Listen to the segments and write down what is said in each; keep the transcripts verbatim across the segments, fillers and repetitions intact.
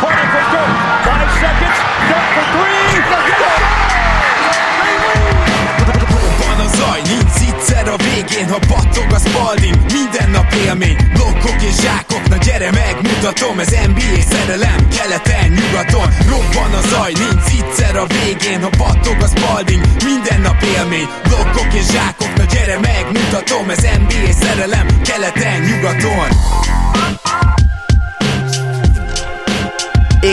Portis for two, five seconds, Dirk for three, Robban a zaj, nincs egyszer a végén, ha battog a Spalding, minden nap élmény, blokkok és zsákok, na gyere megmutatom, ez en bé á szerelem, keleten, nyugaton. Robban a zaj, nincs egyszer a végén, ha battog a Spalding, minden nap élmény, blokkok és zsákok, na gyere megmutatom, ez en bé á szerelem, keleten, nyugaton.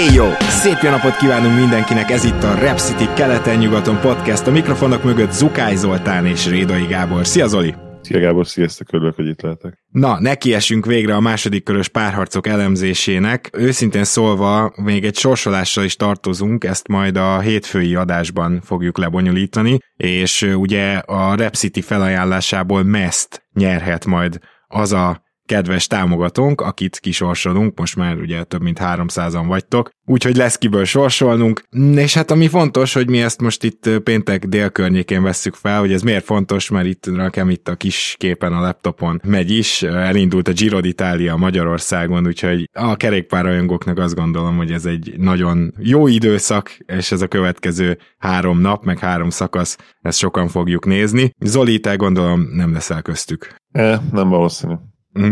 Éj jó! Szép jó napot kívánunk mindenkinek, ez itt a Rep City Keleten-nyugaton podcast, a mikrofonok mögött Zukály Zoltán és Rédai Gábor. Szia Zoli! Szia Gábor, sziasztok, örülök, hogy itt lehetek. Na, nekiesünk végre a második körös párharcok elemzésének. Őszintén szólva, még egy sorsolással is tartozunk, ezt majd a hétfői adásban fogjuk lebonyolítani, és ugye a Rep City felajánlásából mezt nyerhet majd az a kedves támogatónk, akit kisorsolunk, most már ugye több mint háromszázan vagytok, úgyhogy lesz kiből sorsolnunk, és hát ami fontos, hogy mi ezt most itt péntek délkörnyékén vesszük fel, hogy ez miért fontos, mert itt nekem itt a kis képen a laptopon megy is, elindult a Giro d'Italia Magyarországon, úgyhogy a kerékpárrajongóknak azt gondolom, hogy ez egy nagyon jó időszak, és ez a következő három nap, meg három szakasz, ezt sokan fogjuk nézni. Zoli, te gondolom nem leszel köztük. E, nem valószínű. Mm.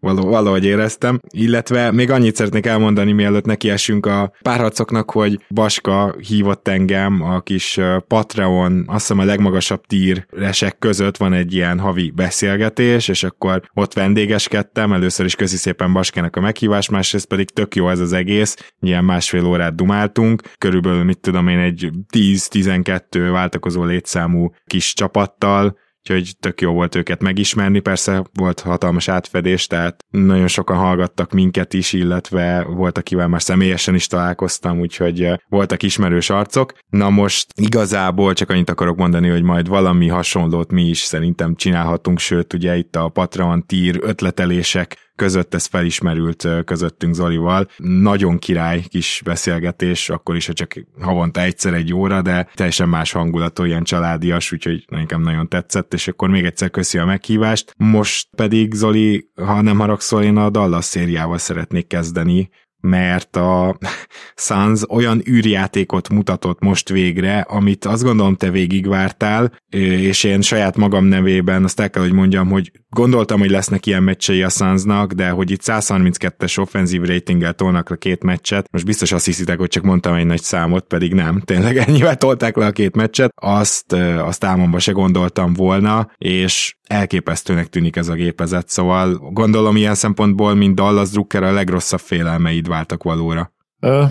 Való, valahogy éreztem, illetve még annyit szeretnék elmondani, mielőtt nekiesünk a párharcoknak, hogy Baska hívott engem a kis Patreon, azt hiszem a legmagasabb tíresek között van egy ilyen havi beszélgetés, és akkor ott vendégeskedtem, először is köszi szépen Baskának a meghívást, másrészt pedig tök jó ez az egész, ilyen másfél órát dumáltunk, körülbelül mit tudom én egy tíz-tizenkettő váltakozó létszámú kis csapattal, úgyhogy tök jó volt őket megismerni, persze volt hatalmas átfedés, tehát nagyon sokan hallgattak minket is, illetve volt, akivel már személyesen is találkoztam, úgyhogy voltak ismerős arcok. Na most igazából csak annyit akarok mondani, hogy majd valami hasonlót mi is szerintem csinálhatunk, sőt ugye itt a Patreon tier ötletelések között ez felismerült közöttünk Zolival. Nagyon király kis beszélgetés, akkor is, ha csak havonta egyszer egy óra, de teljesen más hangulatú, ilyen családias, úgyhogy nekem nagyon tetszett, és akkor még egyszer köszi a meghívást. Most pedig Zoli, ha nem haragszol, én a Dallas szériával szeretnék kezdeni, mert a Sons olyan űrjátékot mutatott most végre, amit azt gondolom te végigvártál, és én saját magam nevében azt el kell, hogy mondjam, hogy gondoltam, hogy lesznek ilyen meccsei a Sunsnak, de hogy itt száz harminckettes offenzív ratinggel tolnak a két meccset, most biztos azt hiszitek, hogy csak mondtam egy nagy számot, pedig nem, tényleg ennyivel tolták le a két meccset, azt, azt álmomba se gondoltam volna, és elképesztőnek tűnik ez a gépezet, szóval gondolom ilyen szempontból, mint Dallas Drucker, a legrosszabb félelmeid váltak valóra. Uh,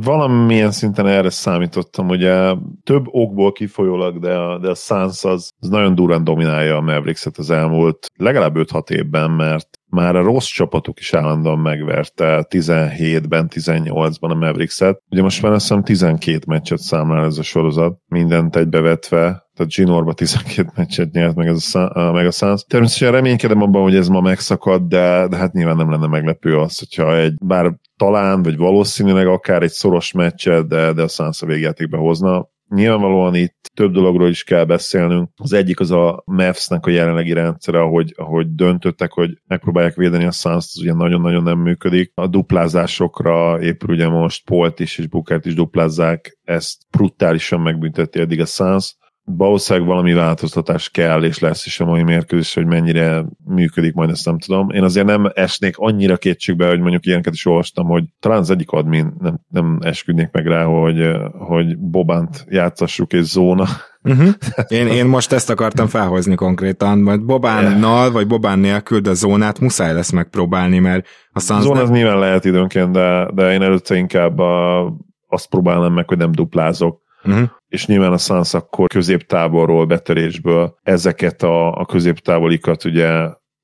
valamilyen szinten erre számítottam, ugye több okból kifolyólag, de a, de a Suns az, az nagyon durán dominálja a Maverickset az elmúlt legalább öt-hat évben, mert már a rossz csapatuk is állandóan megverte tizenhétben, tizennyolcban a Maverickset. Ugye most már azt hiszem tizenkét meccset számlál ez a sorozat, mindent egybevetve, tehát zsinórba tizenkét meccset nyert meg, ez a, meg a Suns. Természetesen reménykedem abban, hogy ez ma megszakad, de, de hát nyilván nem lenne meglepő az, hogyha egy, bár talán, vagy valószínűleg akár egy szoros meccset, de, de a Suns a végjátékba hozna. Nyilvánvalóan itt több dologról is kell beszélnünk. Az egyik az a Mavs-nek a jelenlegi rendszere, ahogy, ahogy döntöttek, hogy megpróbálják védeni a Suns-t, az ugye nagyon-nagyon nem működik. A duplázásokra épül ugye most Polt is és Bookert is duplázzák, ezt brutálisan megbünteti eddig a Suns. Valószínűleg valami változtatás kell, és lesz is a mai mérkőzés, hogy mennyire működik, majd ezt nem tudom. Én azért nem esnék annyira kétségbe, hogy mondjuk ilyeneket is olvastam, hogy talán az egyik admin, nem, nem esküdnék meg rá, hogy, hogy Bobant játszassuk és zóna. Uh-huh. Én, én most ezt akartam felhozni konkrétan, mert Bobánnal, vagy Boban nélkül, de a zónát muszáj lesz megpróbálni, mert a Suns... Zóna nem... az nyilván lehet időnként, de, de én előtte inkább a, azt próbálnám meg, hogy nem duplázok. Uh-huh. És nyilván a Suns akkor középtávolról, betörésből ezeket a, a középtávolikat ugye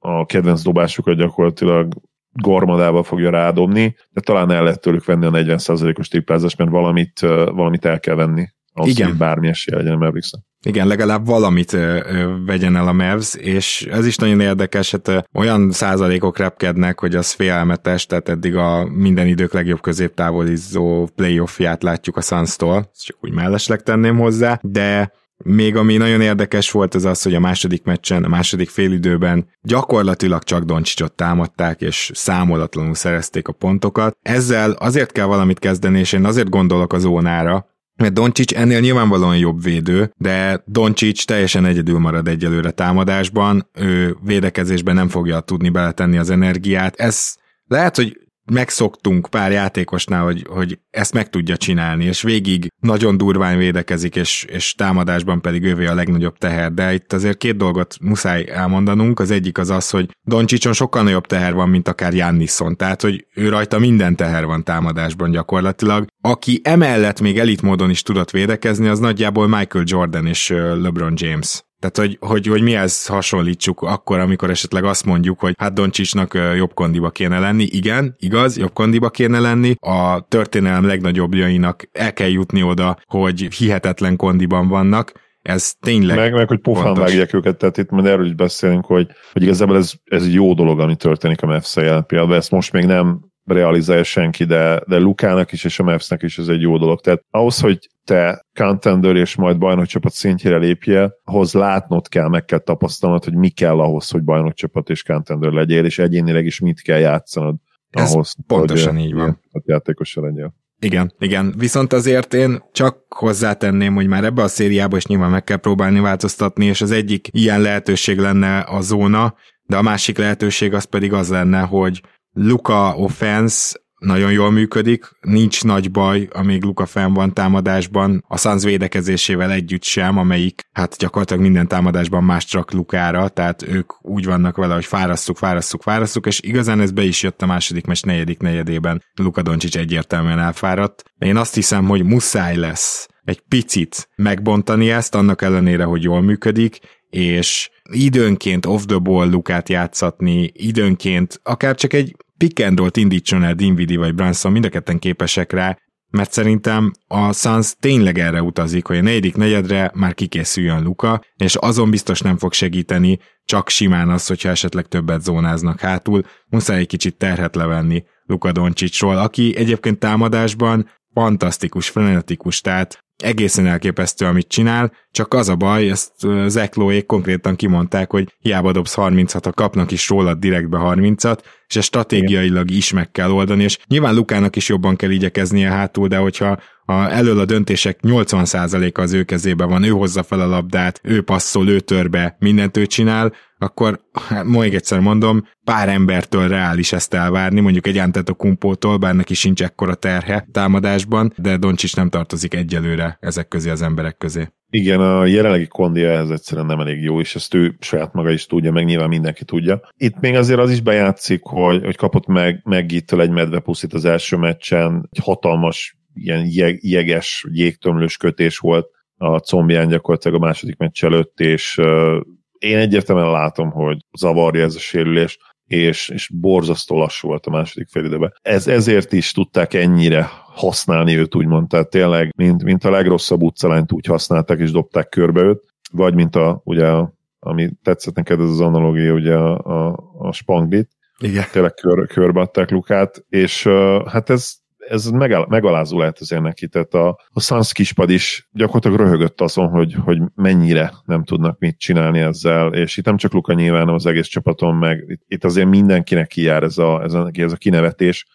a kedvenc dobásukat gyakorlatilag gormadába fogja rádobni, de talán el lehet tőlük venni a negyven százalékos triplázást, mert valamit, valamit el kell venni. Az, igen. Hogy bármi esélye legyen a Mavericksnek. Igen, legalább valamit ö, ö, vegyen el a Mavs, és ez is nagyon érdekes, hát ö, olyan százalékok repkednek, hogy az félelmetes, tehát eddig a minden idők legjobb középtávolizó playoffját látjuk a Sunstól, csak úgy mellesleg tenném hozzá, de még ami nagyon érdekes volt, az az, hogy a második meccsen, a második félidőben gyakorlatilag csak Doncsicsot támadták, és számolatlanul szerezték a pontokat. Ezzel azért kell valamit kezdeni, és én azért gondolok a zónára, mert Doncic ennél nyilvánvalóan jobb védő, de Doncic teljesen egyedül marad egyelőre támadásban, ő védekezésben nem fogja tudni beletenni az energiát. Ez lehet, hogy megszoktunk pár játékosnál, hogy, hogy ezt meg tudja csinálni, és végig nagyon durván védekezik, és, és támadásban pedig ővé a legnagyobb teher. De itt azért két dolgot muszáj elmondanunk, az egyik az az, hogy Doncsicson sokkal nagyobb teher van, mint akár Jániszon, tehát hogy ő rajta minden teher van támadásban gyakorlatilag. Aki emellett még elit módon is tudott védekezni, az nagyjából Michael Jordan és LeBron James. Tehát, hogy, hogy, hogy mihez hasonlítsuk akkor, amikor esetleg azt mondjuk, hogy hát Doncsicsnak jobb kondiba kéne lenni. Igen, igaz, jobb kondiba kéne lenni. A történelem legnagyobbjainak el kell jutni oda, hogy hihetetlen kondiban vannak. Ez tényleg meg, meg, hogy pofán vágják őket, tehát itt majd erről is beszélünk, hogy, hogy igazából ez, ez jó dolog, ami történik a Mavs-szel jelen pillanatban. Ezt most még nem realizálja senki, de, de Lukának is és a Mavsnek is ez egy jó dolog. Tehát ahhoz, hogy te contender és majd bajnokcsapat szintjére lépjél, ahhoz látnod kell, meg kell tapasztalnod, hogy mi kell ahhoz, hogy bajnokcsapat és contender legyél, és egyénileg is mit kell játszanod ahhoz. Ez pontosan így van. A játékossal legyél. Igen, igen. Viszont azért én csak hozzátenném, hogy már ebbe a szériába is nyilván meg kell próbálni változtatni, és az egyik ilyen lehetőség lenne a zóna, de a másik lehetőség az pedig az lenne, hogy Luka offense nagyon jól működik, nincs nagy baj, amíg Luka fenn van támadásban, a Suns védekezésével együtt sem, amelyik hát gyakorlatilag minden támadásban más csak Lukára, tehát ők úgy vannak vele, hogy fárasszuk, fárasszuk, fárasszuk, és igazán ez be is jött a második meccs negyedik negyedében, Luka Dončić egyértelműen elfáradt. Én azt hiszem, hogy muszáj lesz egy picit megbontani ezt, annak ellenére, hogy jól működik, és időnként off the ball Lukát játszatni, időnként akár csak egy pick and roll-t indítson el Dinwiddie vagy Brunson, mind a ketten képesek rá, mert szerintem a Suns tényleg erre utazik, hogy a negyedik negyedre már kikészüljön Luka, és azon biztos nem fog segíteni, csak simán az, hogyha esetleg többet zónáznak hátul, muszáj egy kicsit terhet levenni Luka Dončićról, aki egyébként támadásban fantasztikus, frenetikus, tehát egészen elképesztő, amit csinál, csak az a baj, ezt Zeklóék konkrétan kimondták, hogy hiába dobsz harmincat, a kapnak is rólad direktbe harmincat, és ezt stratégiailag is meg kell oldani, és nyilván Lukának is jobban kell igyekeznie hátul, de hogyha a, elől a döntések nyolcvan százaléka az ő kezében van, ő hozza fel a labdát, ő passzol, ő törbe, mindent ő csinál, akkor hát, majd egyszer mondom, pár embertől reális ezt elvárni, mondjuk egy Antetokounmpótól, bár neki sincs ekkora terhe támadásban, de Dončić nem tartozik egyelőre ezek közé az emberek közé. Igen, a jelenlegi kondia ehhez egyszerűen nem elég jó, és ezt ő saját maga is tudja, meg nyilván mindenki tudja. Itt még azért az is bejátszik, hogy, hogy kapott meg, meg ittől egy medvepuszit az első meccsen, egy hatalmas, ilyen jeg, jeges, jégtömlős kötés volt a combján gyakorlatilag a második meccs előtt, és uh, én egyértelműen látom, hogy zavarja ez a sérülés, és, és borzasztó lassú volt a második fél időben. Ez, ezért is tudták ennyire használni őt, úgymond, tehát tényleg, mint, mint a legrosszabb utcalányt úgy használták, és dobták körbe őt, vagy mint a, ugye, a, ami tetszett neked, ez az analogia, ugye a, a, a spanglit, igen. Tényleg kör, körbe adták Lukát, és uh, hát ez ez megalázó lehet azért neki, tehát a, a Suns kispad is gyakorlatilag röhögött azon, hogy, hogy mennyire nem tudnak mit csinálni ezzel, és itt nem csak Luka nyilván, hanem az egész csapaton, meg itt azért mindenkinek kijár ez a, ez a, ez a kinevetés,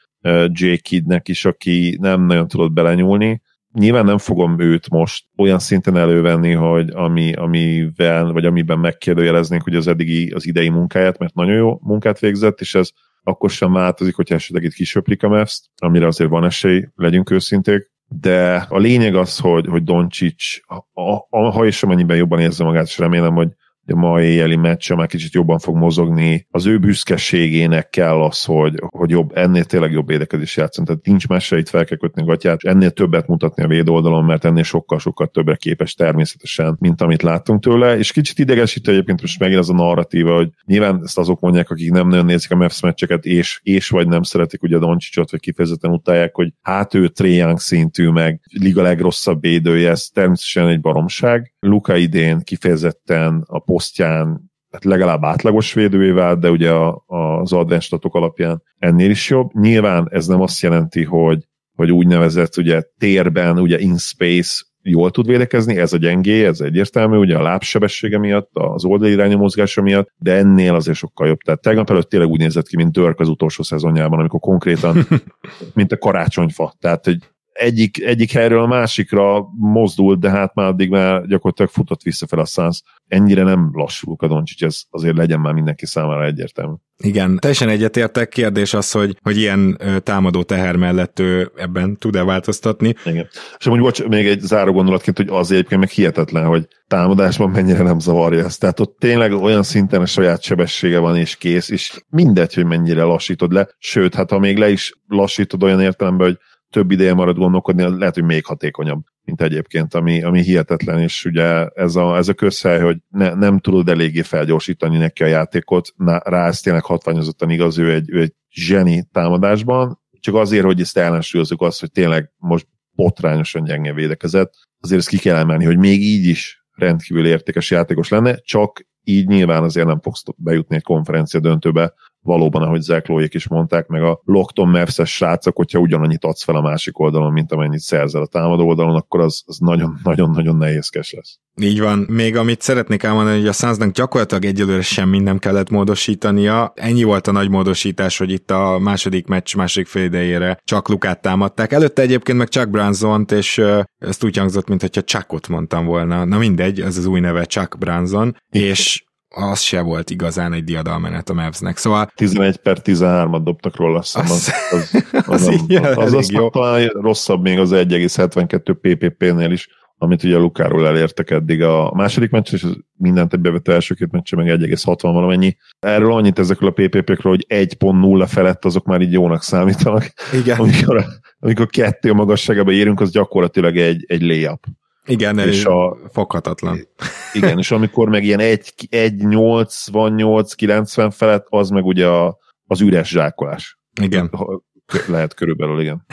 J. Kiddnek is, aki nem nagyon tudott belenyúlni. Nyilván nem fogom őt most olyan szinten elővenni, hogy ami, amivel, vagy amiben megkérdőjeleznénk, hogy az eddigi, az idei munkáját, mert nagyon jó munkát végzett, és ez akkor sem változik, hogyha esetleg itt kisöplik a Mavs-t, amire azért van esély, legyünk őszinték, de a lényeg az, hogy, hogy Doncic, ha és amennyiben jobban érzi magát, és remélem, hogy a ma éjjeli meccsen már kicsit jobban fog mozogni. Az ő büszkeségének kell az, hogy, hogy jobb, ennél tényleg jobb védekezés játszani. Tehát nincs mesre, itt fel kell kötni a gatyát, és ennél többet mutatni a védoldalon, mert ennél sokkal-sokkal többre képes természetesen, mint amit láttunk tőle. És kicsit idegesítő egyébként most megint az a narratíva, hogy nyilván ezt azok mondják, akik nem nagyon nézik a Mavs meccseket, és, és vagy nem szeretik ugye a Dončićot, vagy kifejezetten utálják, hogy hát ő Trae Young szintű, meg liga legrosszabb védője, ez természetesen egy baromság. Luka idén kifejezetten a posztján hát legalább átlagos védővé vált, de ugye a, a, az advanced statok alapján ennél is jobb. Nyilván ez nem azt jelenti, hogy, hogy úgynevezett ugye térben, ugye in space jól tud védekezni, ez a gyengé, ez egyértelmű, ugye a lábsebessége miatt, az oldalirányú mozgása miatt, de ennél azért sokkal jobb. Tehát tegnap előtt tényleg úgy nézett ki, mint Dirk az utolsó szezonjában, amikor konkrétan, mint a karácsonyfa. Tehát, hogy Egyik, egyik helyről a másikra mozdult, de hát már addig már gyakorlatilag futott visszafel a Suns. Ennyire nem lassuluk a Dončić, ez azért legyen már mindenki számára egyértelmű. Igen, teljesen egyetértek, kérdés az, hogy, hogy ilyen támadó teher mellett ő ebben tud-e változtatni. Igen. És amúgy bocs, még egy záró gondolatként, hogy az egyébként meg hihetetlen, hogy támadásban mennyire nem zavarja ezt. Tehát ott tényleg olyan szinten a saját sebessége van és kész, és mindegy, hogy mennyire lassítod le, sőt, hát ha még le is lassítod olyan értelemben, hogy több ideje marad gondolkodni, lehet, hogy még hatékonyabb, mint egyébként, ami, ami hihetetlen, és ugye ez a, ez a közhely, hogy ne, nem tudod eléggé felgyorsítani neki a játékot, Na, rá ez tényleg hatványozottan igaz, ő egy, ő egy zseni támadásban, csak azért, hogy ezt ellensúlyozzuk azt, hogy tényleg most botrányosan gyenge védekezett, azért ezt ki kell emelni, hogy még így is rendkívül értékes játékos lenne, csak így nyilván azért nem fogsz bejutni egy konferencia döntőbe, valóban, ahogy Zeklóék is mondták, meg a Lockton Mavs-es srácok, hogyha ugyanannyit adsz fel a másik oldalon, mint amennyit szerzel a támadó oldalon, akkor az, az nagyon-nagyon-nagyon nehézkes lesz. Így van. Még amit szeretnék elmondani, hogy a Sunsnak gyakorlatilag egyelőre semmit nem kellett módosítania. Ennyi volt a nagy módosítás, hogy itt a második meccs második fél idejére csak Lukát támadták. Előtte egyébként meg Chuck Brunson-t, és ezt úgy hangzott, mintha Chuckot mondtam volna. Na mindegy, ez az új neve, Chuck Brunson, és az se volt igazán egy diadalmenet a Mavsnek. Szóval tizenegy per tizenhármat dobtak róla, azt hiszem, az, az, az, az, az, az, az jó. Talán rosszabb még az egy egész hetvenkettő pé pé pé-nél is, amit ugye Lukáról elértek eddig a második meccsen, és mindent egy bevető első két meccsen, meg egy egész hatvan valamennyi. Erről annyit ezekről a pé pé pé-kről, hogy egy pont nulla felett azok már így jónak számítanak. Igen. Amikor, amikor kettő magasságába érünk, az gyakorlatilag egy, egy layup. Igen, és a foghatatlan. Igen, és amikor meg ilyen egy nyolcvannyolc kilencven felett, az meg ugye a, az üres zsákolás. Igen. Lehet körülbelül, igen.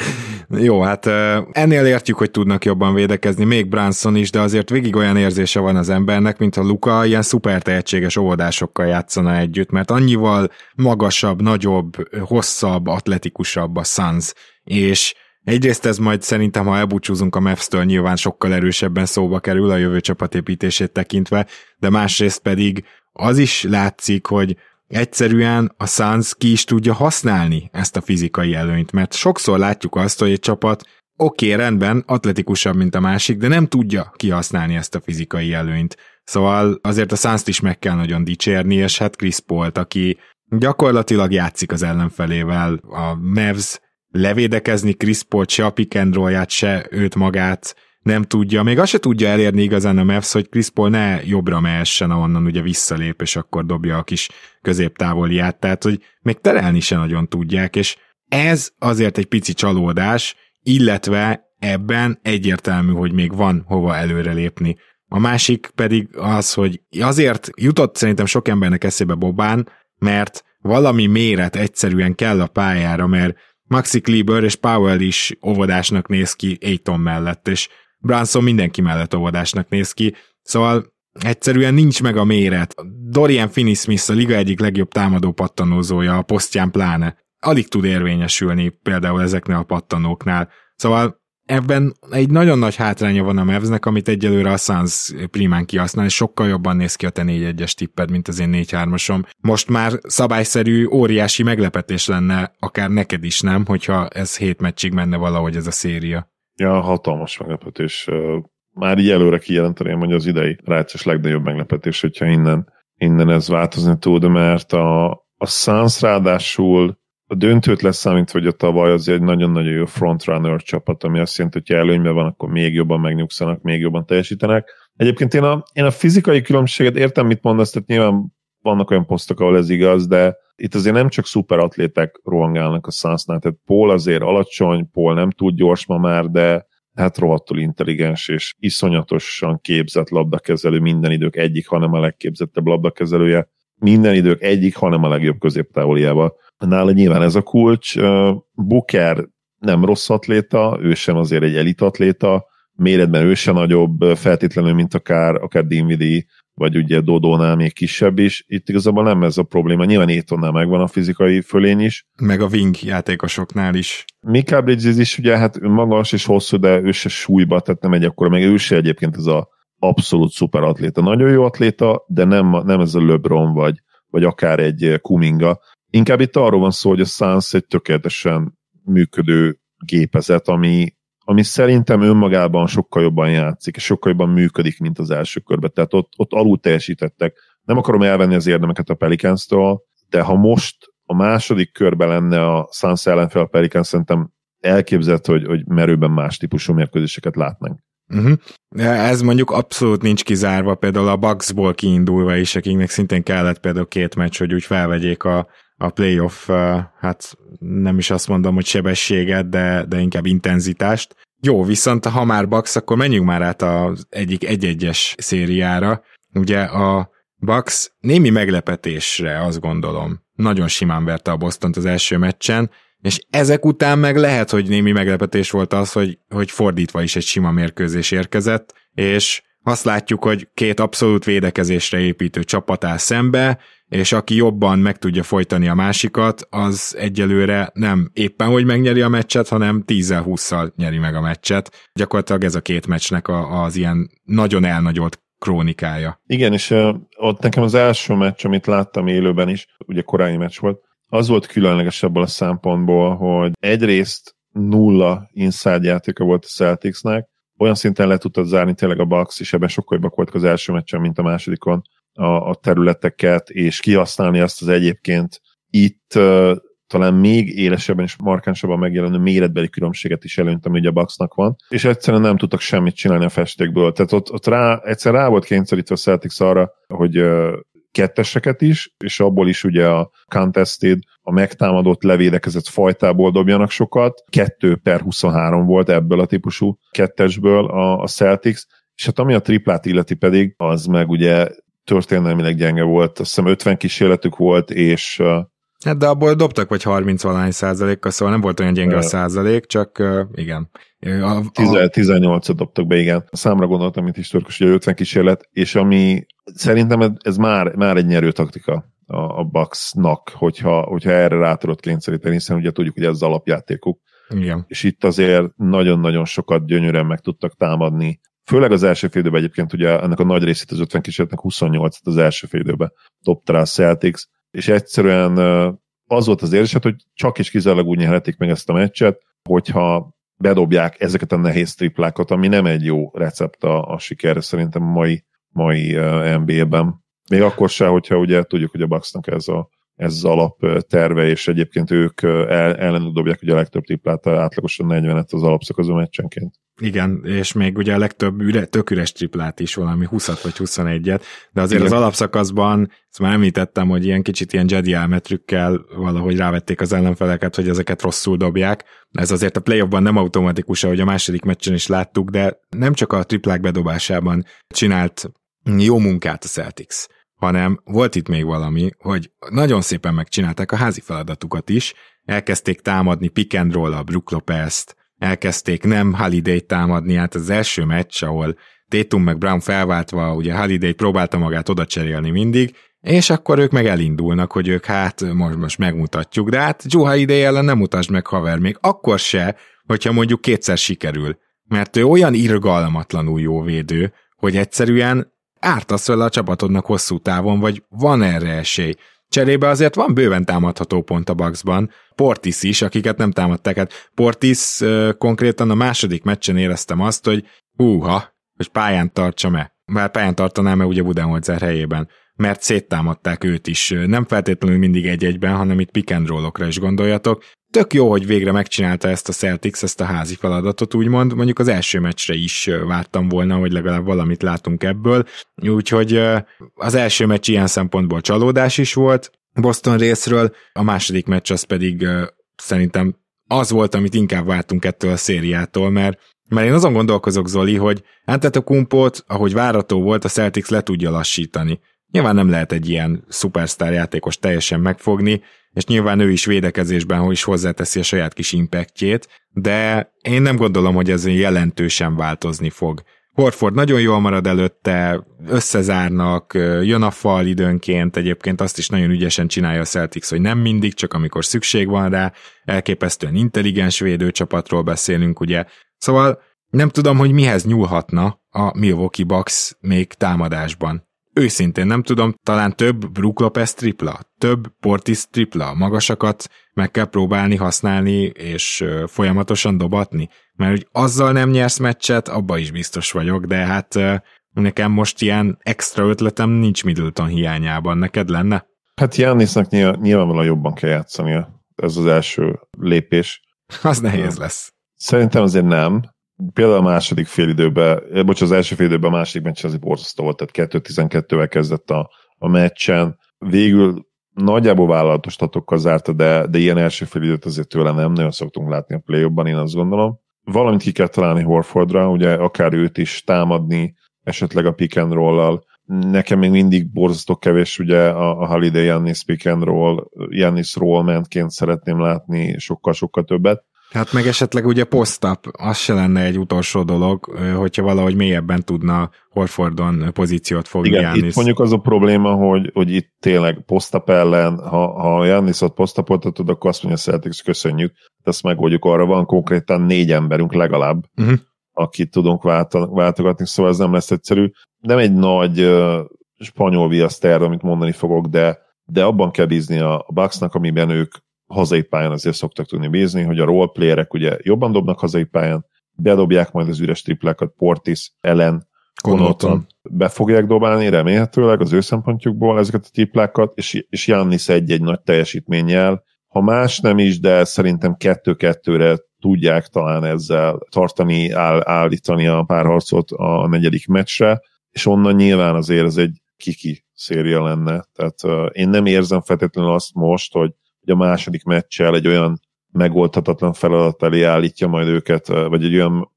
Jó, hát ennél értjük, hogy tudnak jobban védekezni, még Brunson is, de azért végig olyan érzése van az embernek, mintha Luka ilyen szuper tehetséges óvodásokkal játszana együtt, mert annyival magasabb, nagyobb, hosszabb, atletikusabb a Suns, és egyrészt ez majd szerintem, ha elbúcsúzunk a Mavs-től, nyilván sokkal erősebben szóba kerül a jövő csapatépítését tekintve, de másrészt pedig az is látszik, hogy egyszerűen a Suns ki is tudja használni ezt a fizikai előnyt, mert sokszor látjuk azt, hogy egy csapat oké, okay, rendben, atletikusabb, mint a másik, de nem tudja kihasználni ezt a fizikai előnyt. Szóval azért a Suns-t is meg kell nagyon dicsérni, és hát Chris Paul-t, aki gyakorlatilag játszik az ellenfelével, a Mavs levédekezni Chris Paul, se a pick and roll-ját, se őt magát nem tudja. Még azt se tudja elérni igazán a Mavs, hogy Chris Paul ne jobbra mehessen, ahonnan ugye visszalép, és akkor dobja a kis középtávolját. Tehát, hogy még terelni se nagyon tudják, és ez azért egy pici csalódás, illetve ebben egyértelmű, hogy még van hova előrelépni. A másik pedig az, hogy azért jutott szerintem sok embernek eszébe Boban, mert valami méret egyszerűen kell a pályára, mert Maxi Kleber és Powell is óvodásnak néz ki Ayton mellett, és Brunson mindenki mellett óvodásnak néz ki, szóval egyszerűen nincs meg a méret. Dorian Finney-Smith a liga egyik legjobb támadó pattanózója, a posztján pláne. Alig tud érvényesülni például ezeknél a pattanóknál. Szóval ebben egy nagyon nagy hátránya van a Mavsnek, amit egyelőre a Suns primán kihasznál, és sokkal jobban néz ki a te négy egyes tipped, mint az én négy hármasom. Most már szabályszerű, óriási meglepetés lenne, akár neked is, nem, hogyha ez hét meccsig menne valahogy ez a széria. Ja, hatalmas meglepetés. Már így előre kijelenteném, hogy az idei rájátszás legnagyobb meglepetés, hogyha innen, innen ez változni tud, mert a, a Suns ráadásul a döntőt lesz számít, hogy a tavaly az egy nagyon-nagyon jó frontrunner csapat, ami azt jelenti, hogy ha előnyben van, akkor még jobban megnyugszanak, még jobban teljesítenek. Egyébként én a, én a fizikai különbséget értem, mit mondasz, tehát nyilván vannak olyan posztok, ahol ez igaz, de itt azért nem csak szuperatlétek rohangálnak a Sunsnál, tehát Paul azért alacsony, Paul nem túl gyors ma már, de hát rohadtul intelligens és iszonyatosan képzett labdakezelő, minden idők egyik, hanem a legképzettebb labdakezelője, minden idők egyik, hanem a legjobb középtávoliába. Nála nyilván ez a kulcs. Booker nem rossz atléta, ő sem azért egy elit atléta, méretben ő sem nagyobb feltétlenül, mint akár, akár Dinwiddie, vagy ugye Dodónál még kisebb is. Itt igazából nem ez a probléma. Nyilván Etonnál megvan a fizikai fölény is. Meg a wing játékosoknál is. Mikal Bridges is ugye hát magas és hosszú, de ő se súlyba, tehát nem egy akkora, meg ő se egyébként ez a abszolút szuper atléta. Nagyon jó atléta, de nem, nem ez a LeBron vagy, vagy akár egy Kuminga. Inkább itt arról van szó, hogy a Suns egy tökéletesen működő gépezet, ami, ami szerintem önmagában sokkal jobban játszik, és sokkal jobban működik, mint az első körben. Tehát ott, ott alul teljesítettek. Nem akarom elvenni az érdemeket a Pelicanstól, de ha most a második körben lenne a Suns ellenfél a Pelicans, szerintem elképzelt, hogy, hogy merőben más típusú mérkőzéseket látnánk. Uh-huh. Ez mondjuk abszolút nincs kizárva, például a Bucksból kiindulva is, akiknek szintén kellett például két meccs, hogy úgy felvegyék a, a playoff, hát nem is azt mondom, hogy sebességet, de, de inkább intenzitást. Jó, viszont ha már Bucks, akkor menjünk már át az egyik egy-egyes szériára. Ugye a Bucks némi meglepetésre, azt gondolom, nagyon simán verte a Bostont az első meccsen, és ezek után meg lehet, hogy némi meglepetés volt az, hogy, hogy fordítva is egy sima mérkőzés érkezett, és azt látjuk, hogy két abszolút védekezésre építő csapat áll szembe, és aki jobban meg tudja folytani a másikat, az egyelőre nem éppen, hogy megnyeri a meccset, hanem tízzel hússzal nyeri meg a meccset. Gyakorlatilag ez a két meccsnek a, az ilyen nagyon elnagyolt krónikája. Igen, és uh, ott nekem az első meccs, amit láttam élőben is, ugye korai meccs volt, az volt különleges ebből a szempontból, hogy egyrészt nulla inside játéka volt a Celticsnek, olyan szinten le tudtad zárni tényleg a Bucks, és ebben sokkal jobbak voltak az első meccsen, mint a másodikon a, a területeket, és kihasználni azt az egyébként itt uh, talán még élesebben és markánsabban megjelenő méretbeli különbséget is előnyt, ami ugye a Bucksnak van, és egyszerűen nem tudtak semmit csinálni a festékből. Tehát ott, ott rá, egyszer rá volt kényszerítve a Celtics arra, hogy uh, ketteseket is, és abból is ugye a contested, a megtámadott, levédekezett fajtából dobjanak sokat. kettő per huszonhárom volt ebből a típusú kettesből a, a Celtics, és hát ami a triplát illeti pedig, az meg ugye történelmileg gyenge volt, azt hiszem ötven kísérletük volt, és... Hát de abból dobtak vagy harminc-valahány százalékkal, szóval nem volt olyan gyenge a százalék, csak igen. A, a... tizennyolcat dobtak be, igen. A számra gondoltam, mint historikus, hogy ötven kísérlet, és ami szerintem ez már, már egy nyerő taktika a, a Bucksnak, hogyha, hogyha erre rá tudod kényszeríteni, hiszen ugye tudjuk, hogy ez az alapjátékuk. Igen. És itt azért nagyon-nagyon sokat gyönyörűen meg tudtak támadni. Főleg az első fél időben egyébként, ugye ennek a nagy részét az ötven kísérletnek huszonnyolcat az első fél időben dobta rá a Celtics, és egyszerűen az volt az érzés, hogy csak is kizárólag úgy nyerhetik meg ezt a meccset, hogyha bedobják ezeket a nehéz triplákat, ami nem egy jó recept a, a sikerre szerintem a mai, mai en bé á-ben. Még akkor se, hogyha ugye tudjuk, hogy a Bucksnak ez, a, ez az alapterve, és egyébként ők el, ellenük dobják ugye a legtöbb triplát, átlagosan negyvenet az alapszakaszú meccsenként. Igen, és még ugye a legtöbb üre, tök üres triplát is, valami húszat vagy huszonegyet, de azért igen. Az alapszakaszban, ezt már említettem, hogy ilyen kicsit ilyen Jedi elmetrükkel valahogy rávették az ellenfeleket, hogy ezeket rosszul dobják. Ez azért a playoffban nem automatikus, ahogy a második meccsen is láttuk, de nem csak a triplák bedobásában csinált jó munkát a Celtics, hanem volt itt még valami, hogy nagyon szépen megcsinálták a házi feladatukat is, elkezdték támadni pick and roll a Brook Lopez-t, elkezdték nem Holiday-t támadni, hát az első meccs, ahol Tatum meg Brown felváltva, ugye Holiday próbálta magát oda cserélni mindig, és akkor ők meg elindulnak, hogy ők hát most, most megmutatjuk, de hát Joe Holiday ellen nem mutasd meg, haver, még akkor se, hogyha mondjuk kétszer sikerül, mert ő olyan irgalmatlanul jó védő, hogy egyszerűen ártasz vele a csapatodnak hosszú távon, vagy van erre esély. Cserébe azért van bőven támadható pont a Bucksban, Portis is, akiket nem támadták. Hát Portis uh, konkrétan a második meccsen éreztem azt, hogy húha, hogy pályán tartsam-e. Bár pályán tartanám-e ugye Budenholzer helyében. mert széttámadták őt is. Nem feltétlenül mindig egy-egyben, hanem itt pick and rollokra is gondoljatok. Tök jó, hogy végre megcsinálta ezt a Celtics, ezt a házi feladatot, úgymond. Mondjuk az első meccsre is vártam volna, hogy legalább valamit látunk ebből. Úgyhogy az első meccs ilyen szempontból csalódás is volt Boston részről, a második meccs az pedig szerintem az volt, amit inkább vártunk ettől a szériától, mert, mert én azon gondolkozok, Zoli, hogy Antetokounmpót, ahogy várható volt, a Celtics le tudja lassítani. Nyilván nem lehet egy ilyen szupersztár játékos teljesen megfogni, és nyilván ő is védekezésben hogy is hozzáteszi a saját kis impactjét, de én nem gondolom, hogy ez jelentősen változni fog. Horford nagyon jól marad előtte, összezárnak, jön a fal időnként, egyébként azt is nagyon ügyesen csinálja a Celtics, hogy nem mindig, csak amikor szükség van rá, elképesztően intelligens védőcsapatról beszélünk, ugye. Szóval nem tudom, hogy mihez nyúlhatna a Milwaukee Bucks még támadásban. Őszintén nem tudom, talán több Brook Lopez tripla, több Portis tripla, magasakat meg kell próbálni használni és folyamatosan dobatni, mert hogy azzal nem nyersz meccset, abba is biztos vagyok, de hát nekem most ilyen extra ötletem nincs Middleton hiányában, neked lenne? Hát Jánisznak nyilv- nyilvánvalóan jobban kell játszania, ez az első lépés. Az nehéz lesz. Szerintem azért nem. Például a második fél időben, bocsánat, az első fél időben a második meccsen azért borzasztó volt, tehát kettő tizenkettővel kezdett a, a meccsen. Végül nagyjából vállalatos statokkal zárta, de, de ilyen első fél időt azért tőle nem nagyon szoktunk látni a play-offban, én azt gondolom. Valamint ki kell találni Horfordra, ugye akár őt is támadni, esetleg a pick and roll-al. Nekem még mindig borzasztó kevés, ugye a, a Holiday Jánice pick and roll, Jánice rollmentként szeretném látni sokkal-sokkal többet. Hát meg esetleg ugye post-up, az se lenne egy utolsó dolog, hogyha valahogy mélyebben tudna Horfordon pozíciót fogni Jánice. Igen, itt mondjuk az a probléma, hogy, hogy itt tényleg post-up ellen, ha, ha Jánice-ot post-upoltatod, akkor azt mondja a Celtics, köszönjük, ezt megoldjuk, arra van konkrétan négy emberünk legalább, uh-huh. akit tudunk válta, váltogatni, szóval ez nem lesz egyszerű. Nem egy nagy uh, spanyol viaszt erre, amit mondani fogok, de, de abban kell bízni a Bucksnak, amiben ők hazai pályán azért szoktak tudni bízni, hogy a roleplayerek ugye jobban dobnak hazai pályán, bedobják majd az üres triplákat, Portis, Ellen, Connaughton, be fogják dobálni, remélhetőleg az ő szempontjukból ezeket a triplákat, és, és Jánice egy-egy nagy teljesítménnyel, ha más nem is, de szerintem kettő-kettőre tudják talán ezzel tartani, áll, állítani a párharcot a negyedik meccsre, és onnan nyilván azért ez egy kiki széria lenne. Tehát uh, én nem érzem feltétlenül azt most, hogy hogy a második meccsel egy olyan megoldhatatlan feladat elé állítja majd őket, vagy egy olyan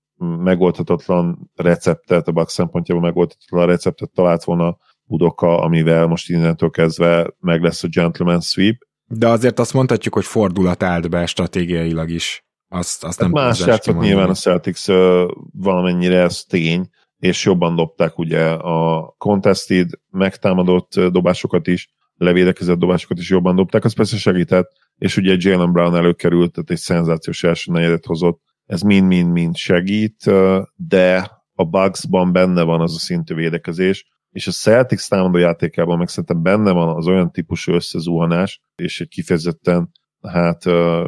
megoldhatatlan receptet, a Bucks szempontjából megoldhatatlan receptet talált volna Udoka, amivel most innentől kezdve meg lesz a gentleman sweep. De azért azt mondhatjuk, hogy fordulat állt be stratégiailag is. Azt, azt nem más játszott nyilván a Celtics valamennyire, ez tény, és jobban dobták ugye a contested, megtámadott dobásokat is, levédekezett dobásokat is jobban dobták, az persze segített, és ugye Jaylen Brown előkerült, tehát egy szenzációs első negyedet hozott, ez mind-mind-mind segít, de a Bucksban benne van az a szintű védekezés, és a Celtics támadó játékában meg szerintem benne van az olyan típusú összezuhanás, és egy kifejezetten hát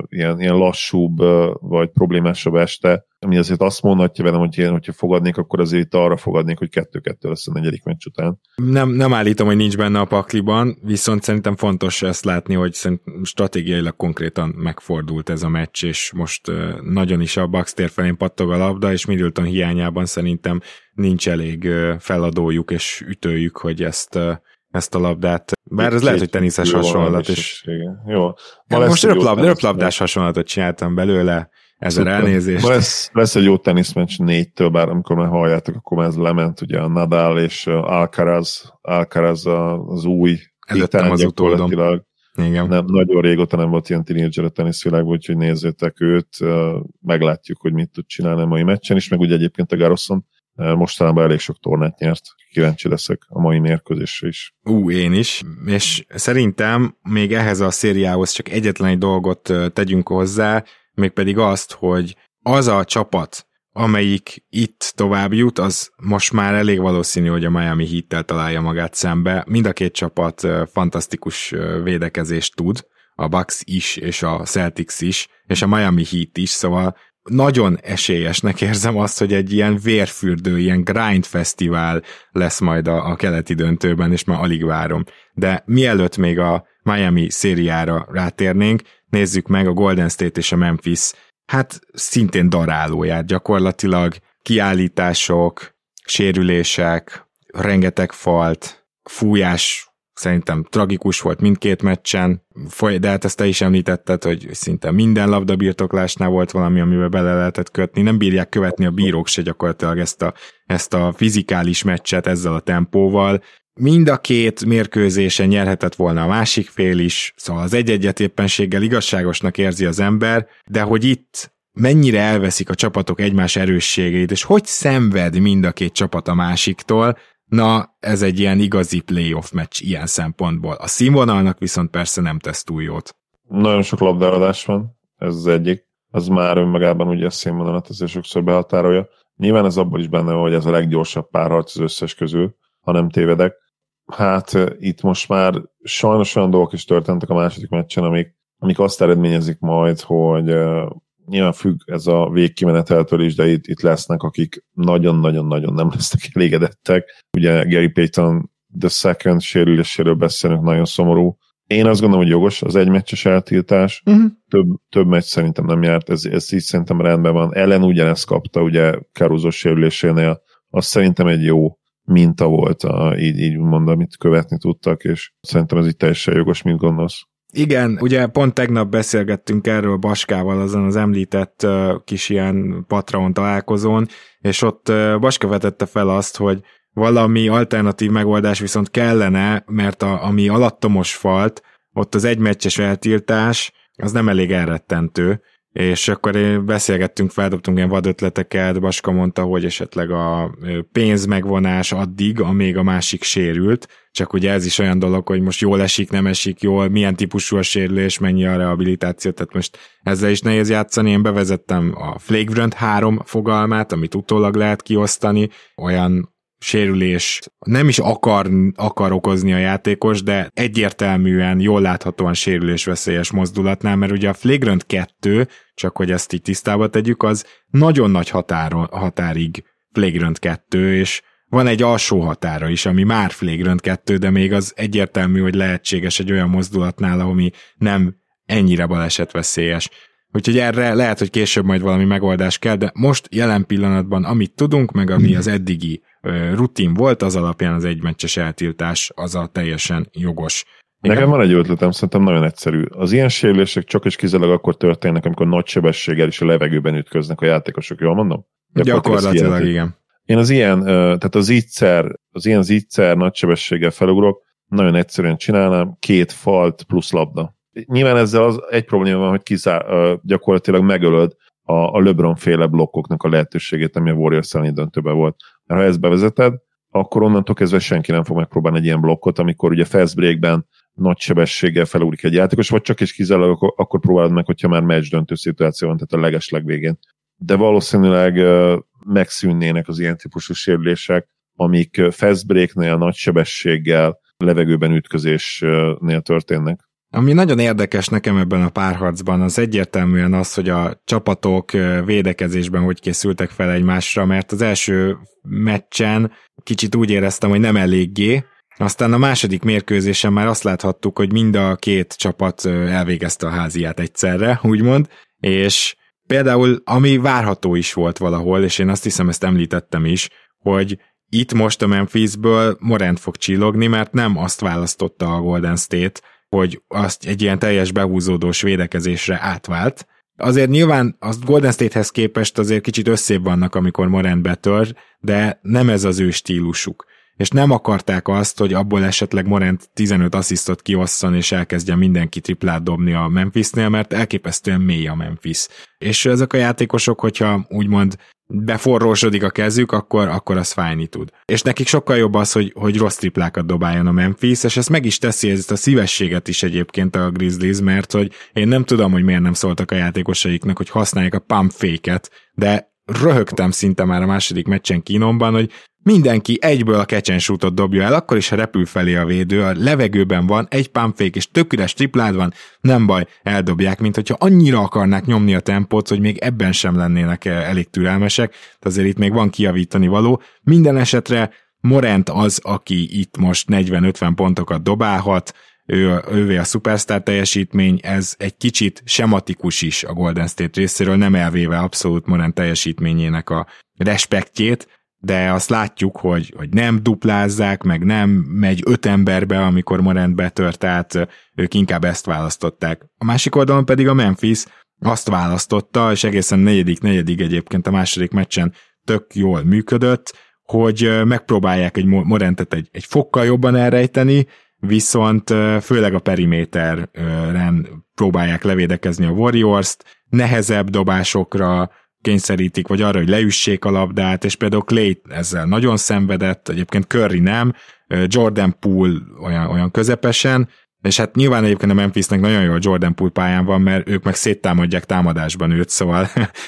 ilyen, ilyen lassúbb, vagy problémásabb este, ami azért azt mondhatja velem, hogy én, hogyha fogadnék, akkor azért itt arra fogadnék, hogy kettő-kettő lesz a negyedik meccs után. Nem, nem állítom, hogy nincs benne a pakliban, viszont szerintem fontos ezt látni, hogy stratégiailag konkrétan megfordult ez a meccs, és most nagyon is a Bucks tér felén pattog a labda, és Middleton hiányában szerintem nincs elég feladójuk és ütőjük, hogy ezt... ezt a labdát. Bár ez lehet, hogy teniszes hasonlat is. Jó. Most röplabdás hasonlatot csináltam belőle, ezzel elnézést. Lesz, lesz egy jó teniszmeccs négytől, bár amikor már halljátok, akkor már ez lement, ugye a Nadal és Alcaraz, Alcaraz az új előttem az utódom. Nem, nagyon régóta nem volt ilyen teenager a teniszvilágban, úgyhogy nézzétek őt, meglátjuk, hogy mit tud csinálni a mai meccsen is, meg ugye egyébként a Garroson mostanában elég sok tornát nyert. Kíváncsi leszek a mai mérkőzésre is. Ú, én is. És szerintem még ehhez a szériához csak egyetlen egy dolgot tegyünk hozzá, mégpedig azt, hogy az a csapat, amelyik itt tovább jut, az most már elég valószínű, hogy a Miami Heat-tel találja magát szembe. Mind a két csapat fantasztikus védekezést tud, a Bucks is, és a Celtics is, és a Miami Heat is, szóval nagyon esélyesnek érzem azt, hogy egy ilyen vérfürdő, ilyen grind fesztivál lesz majd a, a keleti döntőben, és már alig várom. De mielőtt még a Miami szériára rátérnénk, nézzük meg a Golden State és a Memphis, hát szintén darálóját gyakorlatilag, kiállítások, sérülések, rengeteg falt, fújás, szerintem tragikus volt mindkét meccsen, de hát ezt te is említetted, hogy szinte minden labdabirtoklásnál volt valami, amiben bele lehetett kötni, nem bírják követni a bírók se gyakorlatilag ezt a, ezt a fizikális meccset ezzel a tempóval. Mind a két mérkőzésen nyerhetett volna a másik fél is, szóval az egy-egyet éppenséggel igazságosnak érzi az ember, de hogy itt mennyire elveszik a csapatok egymás erősségeit, és hogy szenved mind a két csapat a másiktól, na, ez egy ilyen igazi playoff meccs ilyen szempontból. A színvonalnak viszont persze nem tesz túl jót. Nagyon sok labdáradás van, ez az egyik. Az már önmagában ugye a színvonalat azért sokszor behatárolja. Nyilván ez abból is benne van, hogy ez a leggyorsabb párharc az összes közül, ha nem tévedek. Hát itt most már sajnos olyan dolgok is történtek a második meccsen, amik, amik azt eredményezik majd, hogy uh, nyilván függ ez a végkimeneteltől is, de itt, itt lesznek, akik nagyon-nagyon-nagyon nem lesznek elégedettek. Ugye Gary Payton the second sérüléséről beszélünk, nagyon szomorú. Én azt gondolom, hogy jogos az egymeccses eltiltás. Uh-huh. Több, több meccs szerintem nem járt, ez, ez így szerintem rendben van. Ellen ugyanezt kapta, ugye Caruso sérülésénél. Az szerintem egy jó minta volt, a, így, így mondom, amit követni tudtak, és szerintem ez így teljesen jogos, mint gondolsz. Igen, ugye pont tegnap beszélgettünk erről Baskával azon az említett uh, kis ilyen Patreon találkozón, és ott uh, Baska vetette fel azt, hogy valami alternatív megoldás viszont kellene, mert a, ami alattomos falt, ott az egymeccses eltiltás, az nem elég elrettentő, és akkor beszélgettünk, feldobtunk ilyen vadötleteket, Baska mondta, hogy esetleg a pénz megvonás addig, amíg a másik sérült, csak ugye ez is olyan dolog, hogy most jól esik, nem esik jól, milyen típusú a sérülés, mennyi a rehabilitáció, tehát most ezzel is nehéz játszani, én bevezettem a flagrant három fogalmát, amit utólag lehet kiosztani, olyan sérülést nem is akar, akar okozni a játékos, de egyértelműen, jól láthatóan sérülésveszélyes mozdulatnál, mert ugye a flagrant kettő, csak hogy ezt így tisztába tegyük, az nagyon nagy határon, határig flagrant kettő, és van egy alsó határa is, ami már flagrant kettő, de még az egyértelmű, hogy lehetséges egy olyan mozdulatnál, ami nem ennyire balesetveszélyes. Úgyhogy erre lehet, hogy később majd valami megoldás kell, de most jelen pillanatban, amit tudunk, meg ami az eddigi rutin volt, az alapján az egymeccses eltiltás az a teljesen jogos. Igen? Nekem van egy ötletem, szerintem nagyon egyszerű. Az ilyen sérülések csak és kizárólag akkor történnek, amikor nagy sebességgel és a levegőben ütköznek a játékosok, jól mondom? Gyakorlatilag, Gyakorlatilag igen. Én az ilyen, tehát az ígyszer, az ilyen ígyszer nagy sebességgel felugrok, nagyon egyszerűen csinálnám, két falt plusz labda. Nyilván ezzel az egy probléma van, hogy kizár, gyakorlatilag megölöd a, a LeBron-féle blokkoknak a lehetőségét, ami a Warriors elleni döntőben volt. Mert ha ezt bevezeted, akkor onnantól kezdve senki nem fog megpróbálni egy ilyen blokkot, amikor ugye fast breakben nagy sebességgel felugrik egy játékos, vagy csak is kizárólag akkor, akkor próbálod meg, hogyha már meccs döntő szituáció van, tehát a legeslegvégén. De valószínűleg megszűnnének az ilyen típusú sérülések, amik fast breaknél, nagy sebességgel, levegőben ütközésnél történnek. Ami nagyon érdekes nekem ebben a párharcban, az egyértelműen az, hogy a csapatok védekezésben hogy készültek fel egymásra, mert az első meccsen kicsit úgy éreztem, hogy nem eléggé, aztán a második mérkőzésen már azt láthattuk, hogy mind a két csapat elvégezte a háziját egyszerre, úgymond, és például ami várható is volt valahol, és én azt hiszem, ezt említettem is, hogy itt most a Memphisből Morant fog csillogni, mert nem azt választotta a Golden State, hogy azt egy ilyen teljes behúzódós védekezésre átvált. Azért nyilván az Golden Statehez képest azért kicsit összébb vannak, amikor Morant betör, de nem ez az ő stílusuk. És nem akarták azt, hogy abból esetleg Morant tizenöt asszisztot kiosszon, és elkezdjen mindenki triplát dobni a Memphisnél, mert elképesztően mély a Memphis. És ezek a játékosok, hogyha úgymond beforrósodik a kezük, akkor, akkor az fájni tud. És nekik sokkal jobb az, hogy, hogy rossz triplákat dobáljon a Memphis, és ezt meg is teszi, ezt a szívességet is egyébként a Grizzlies, mert hogy én nem tudom, hogy miért nem szóltak a játékosaiknak, hogy használják a pump fake-et, de röhögtem szinte már a második meccsen kínomban, hogy Mindenki egyből a catch and shootot dobja el, akkor is, ha repül felé a védő, a levegőben van, egy pumpfake és tök üres triplád van, nem baj, eldobják, mint hogyha annyira akarnák nyomni a tempót, hogy még ebben sem lennének elég türelmesek, de azért itt még van kijavítani való. Minden esetre Morant az, aki itt most negyven-ötven pontokat dobálhat, ő, ővé a szupersztár teljesítmény, ez egy kicsit sematikus is a Golden State részéről, nem elvéve abszolút Morant teljesítményének a respektjét, de azt látjuk, hogy, hogy nem duplázzák, meg nem megy öt emberbe, amikor Morant betört, tehát ők inkább ezt választották. A másik oldalon pedig a Memphis azt választotta, és egészen negyedik-negyedik egyébként a második meccsen tök jól működött, hogy megpróbálják egy Morantet egy, egy fokkal jobban elrejteni, viszont főleg a periméteren próbálják levédekezni a Warriors-t, nehezebb dobásokra kényszerítik, vagy arra, hogy leüssék a labdát, és például Klay ezzel nagyon szenvedett, egyébként Curry nem, Jordan Poole olyan, olyan közepesen, és hát nyilván egyébként a Memphisnek nagyon jó a Jordan Poole pályán van, mert ők meg széttámadják támadásban őt, szóval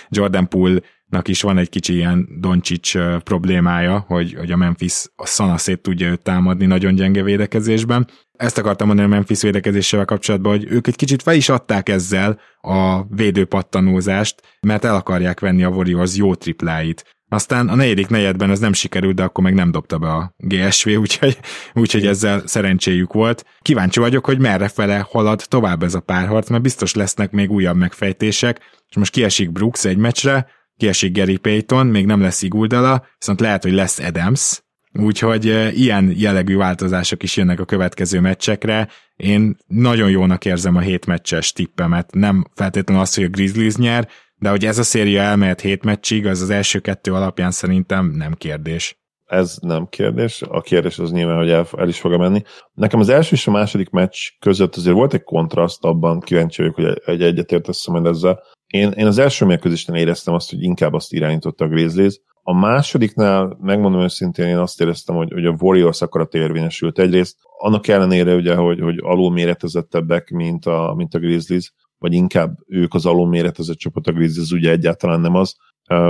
Jordan Poole-nak is van egy kicsi ilyen Dončić problémája, hogy, hogy a Memphis a szanaszét tudja őt támadni nagyon gyenge védekezésben. Ezt akartam mondani a Memphis védekezésével kapcsolatban, hogy ők egy kicsit fel is adták ezzel a védőpattanózást, mert el akarják venni a Warriors jó tripláit. Aztán a negyedik negyedben ez nem sikerült, de akkor meg nem dobta be a gé es vé, úgyhogy, úgyhogy ezzel szerencséjük volt. Kíváncsi vagyok, hogy merrefele halad tovább ez a párharc, mert biztos lesznek még újabb megfejtések, és most kiesik Brooks egy meccsre, kiesik Gary Payton, még nem lesz Iguodala, viszont lehet, hogy lesz Adams, úgyhogy ilyen jellegű változások is jönnek a következő meccsekre. Én nagyon jónak érzem a hét meccses tippemet, nem feltétlenül az, hogy a Grizzlies nyer, de hogy ez a széria elmehet hét meccsig, az az első kettő alapján szerintem nem kérdés. Ez nem kérdés. A kérdés az nyilván, hogy el, el is fog menni. Nekem az első és a második meccs között azért volt egy kontraszt, abban kíváncsi vagyok, hogy egy egyetértesz majd ezzel. Én, én az első mérkőzésen éreztem azt, hogy inkább azt irányította a Grizzlies. A másodiknál, megmondom őszintén, én azt éreztem, hogy, hogy a Warriors akarat érvényesült. Egyrészt annak ellenére, ugye, hogy, hogy alulméretezettebbek, mint a, mint a Grizzlies, vagy inkább ők az alulméretezett csapat, a Grizzlies ugye egyáltalán nem az.